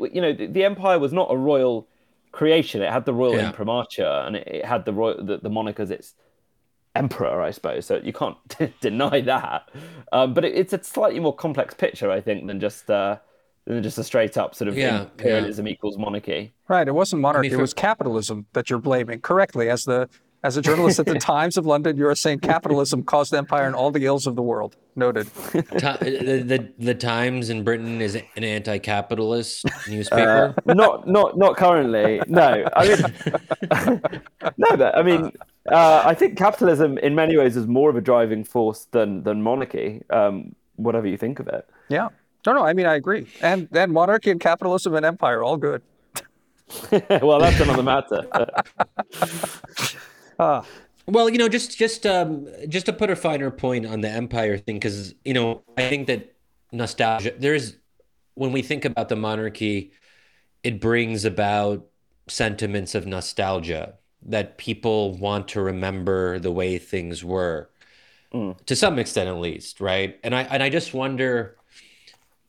the empire was not a royal creation. It had the royal imprimatur, and it had the monarch as its emperor, I suppose. So you can't deny that. But it's a slightly more complex picture, I think, than just a straight up sort of imperialism equals monarchy. Right. It wasn't monarchy. It was capitalism that you're blaming correctly. As a journalist at the Times of London, you are saying capitalism caused empire and all the ills of the world. Noted. The Times in Britain is an anti-capitalist newspaper. Not currently. No, I think capitalism in many ways is more of a driving force than monarchy. Whatever you think of it. Yeah. No. I mean, I agree. And then monarchy and capitalism and empire, all good. Well, that's another matter. Well, you know, just to put a finer point on the empire thing, because, you know, I think that nostalgia, when we think about the monarchy, it brings about sentiments of nostalgia that people want to remember the way things were, to some extent, at least. Right. And I just wonder,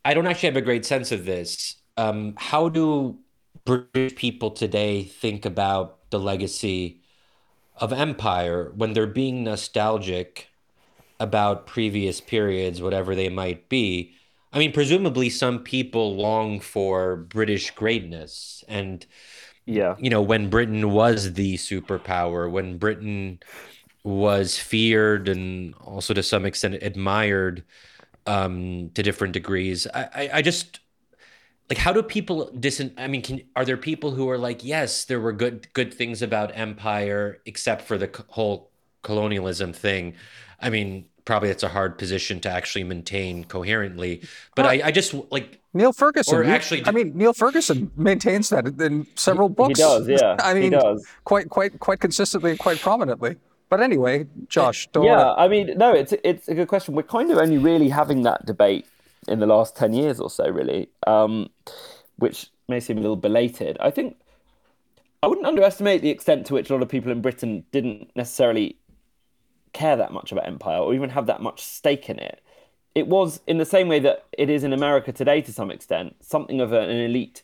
I don't actually have a great sense of this. How do British people today think about the legacy of empire when they're being nostalgic about previous periods, whatever they might be? I mean, presumably some people long for British greatness and, you know, when Britain was the superpower, when Britain was feared and also to some extent admired to different degrees. I just, like, how do people are there people who are like, yes, there were good things about empire, except for the whole colonialism thing? I mean, probably it's a hard position to actually maintain coherently. But I just like Neil Ferguson. Neil Ferguson maintains that in several books. He does, yeah. I mean, he does. quite consistently and quite prominently. But anyway, Josh, it's a good question. We're kind of only really having that debate in the last 10 years or so, really, which may seem a little belated. I think I wouldn't underestimate the extent to which a lot of people in Britain didn't necessarily care that much about empire or even have that much stake in it. It was, in the same way that it is in America today to some extent, something of an elite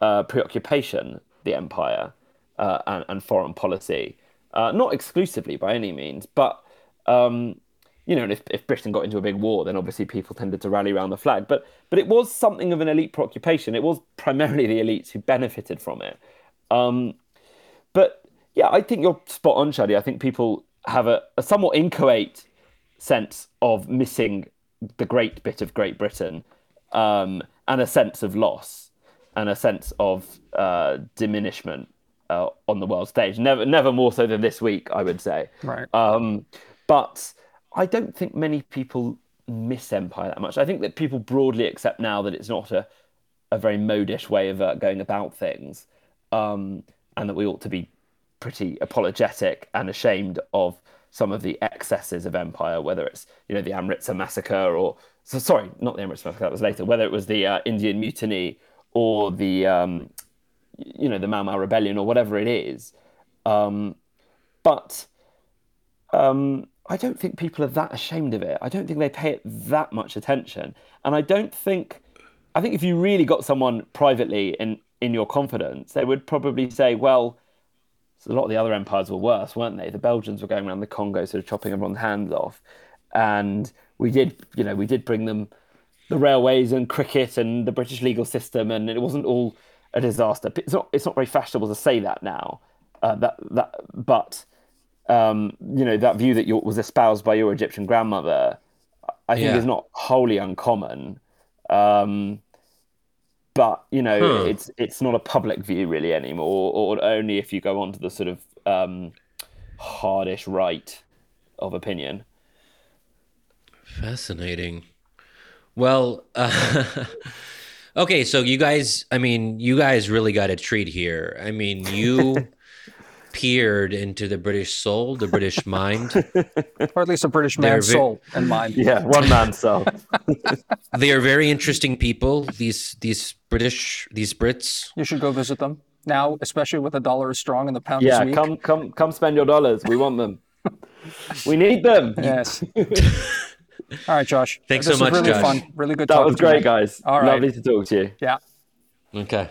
preoccupation, the empire and foreign policy. Not exclusively by any means, but you know, and if Britain got into a big war, then obviously people tended to rally around the flag. But it was something of an elite preoccupation. It was primarily the elites who benefited from it. But yeah, I think you're spot on, Shadi. I think people have a somewhat inchoate sense of missing the great bit of Great Britain, and a sense of loss and a sense of diminishment on the world stage. Never more so than this week, I would say. Right. But I don't think many people miss empire that much. I think that people broadly accept now that it's not a very modish way of going about things, and that we ought to be pretty apologetic and ashamed of some of the excesses of empire, whether it's, you know, the Amritsar massacre not the Amritsar massacre, that was later, whether it was the Indian mutiny or the, you know, the Mau Mau rebellion or whatever it is. I don't think people are that ashamed of it. I don't think they pay it that much attention. And I think if you really got someone privately in your confidence, they would probably say, well, a lot of the other empires were worse, weren't they? The Belgians were going around the Congo sort of chopping everyone's hands off. And we did bring them the railways and cricket and the British legal system, and it wasn't all a disaster. It's not very fashionable to say that now. You know, that view that was espoused by your Egyptian grandmother, I think, is not wholly uncommon. It's not a public view really anymore, or only if you go on to the sort of hardish right of opinion. Fascinating. Well, okay, so you guys, I mean, you guys really got a treat here. I mean, you peered into the British soul, the British mind. Or at least a British man's soul and mind. Yeah, one man's soul. They are very interesting people, these Brits. You should go visit them now, especially with the dollar is strong and the pound is weak. Yeah, come spend your dollars. We want them. We need them. Yes. All right, Josh. Thanks so much, Josh. This was really fun. Really good talking to you. That was great, guys. All right. Lovely to talk to you. Yeah. Okay.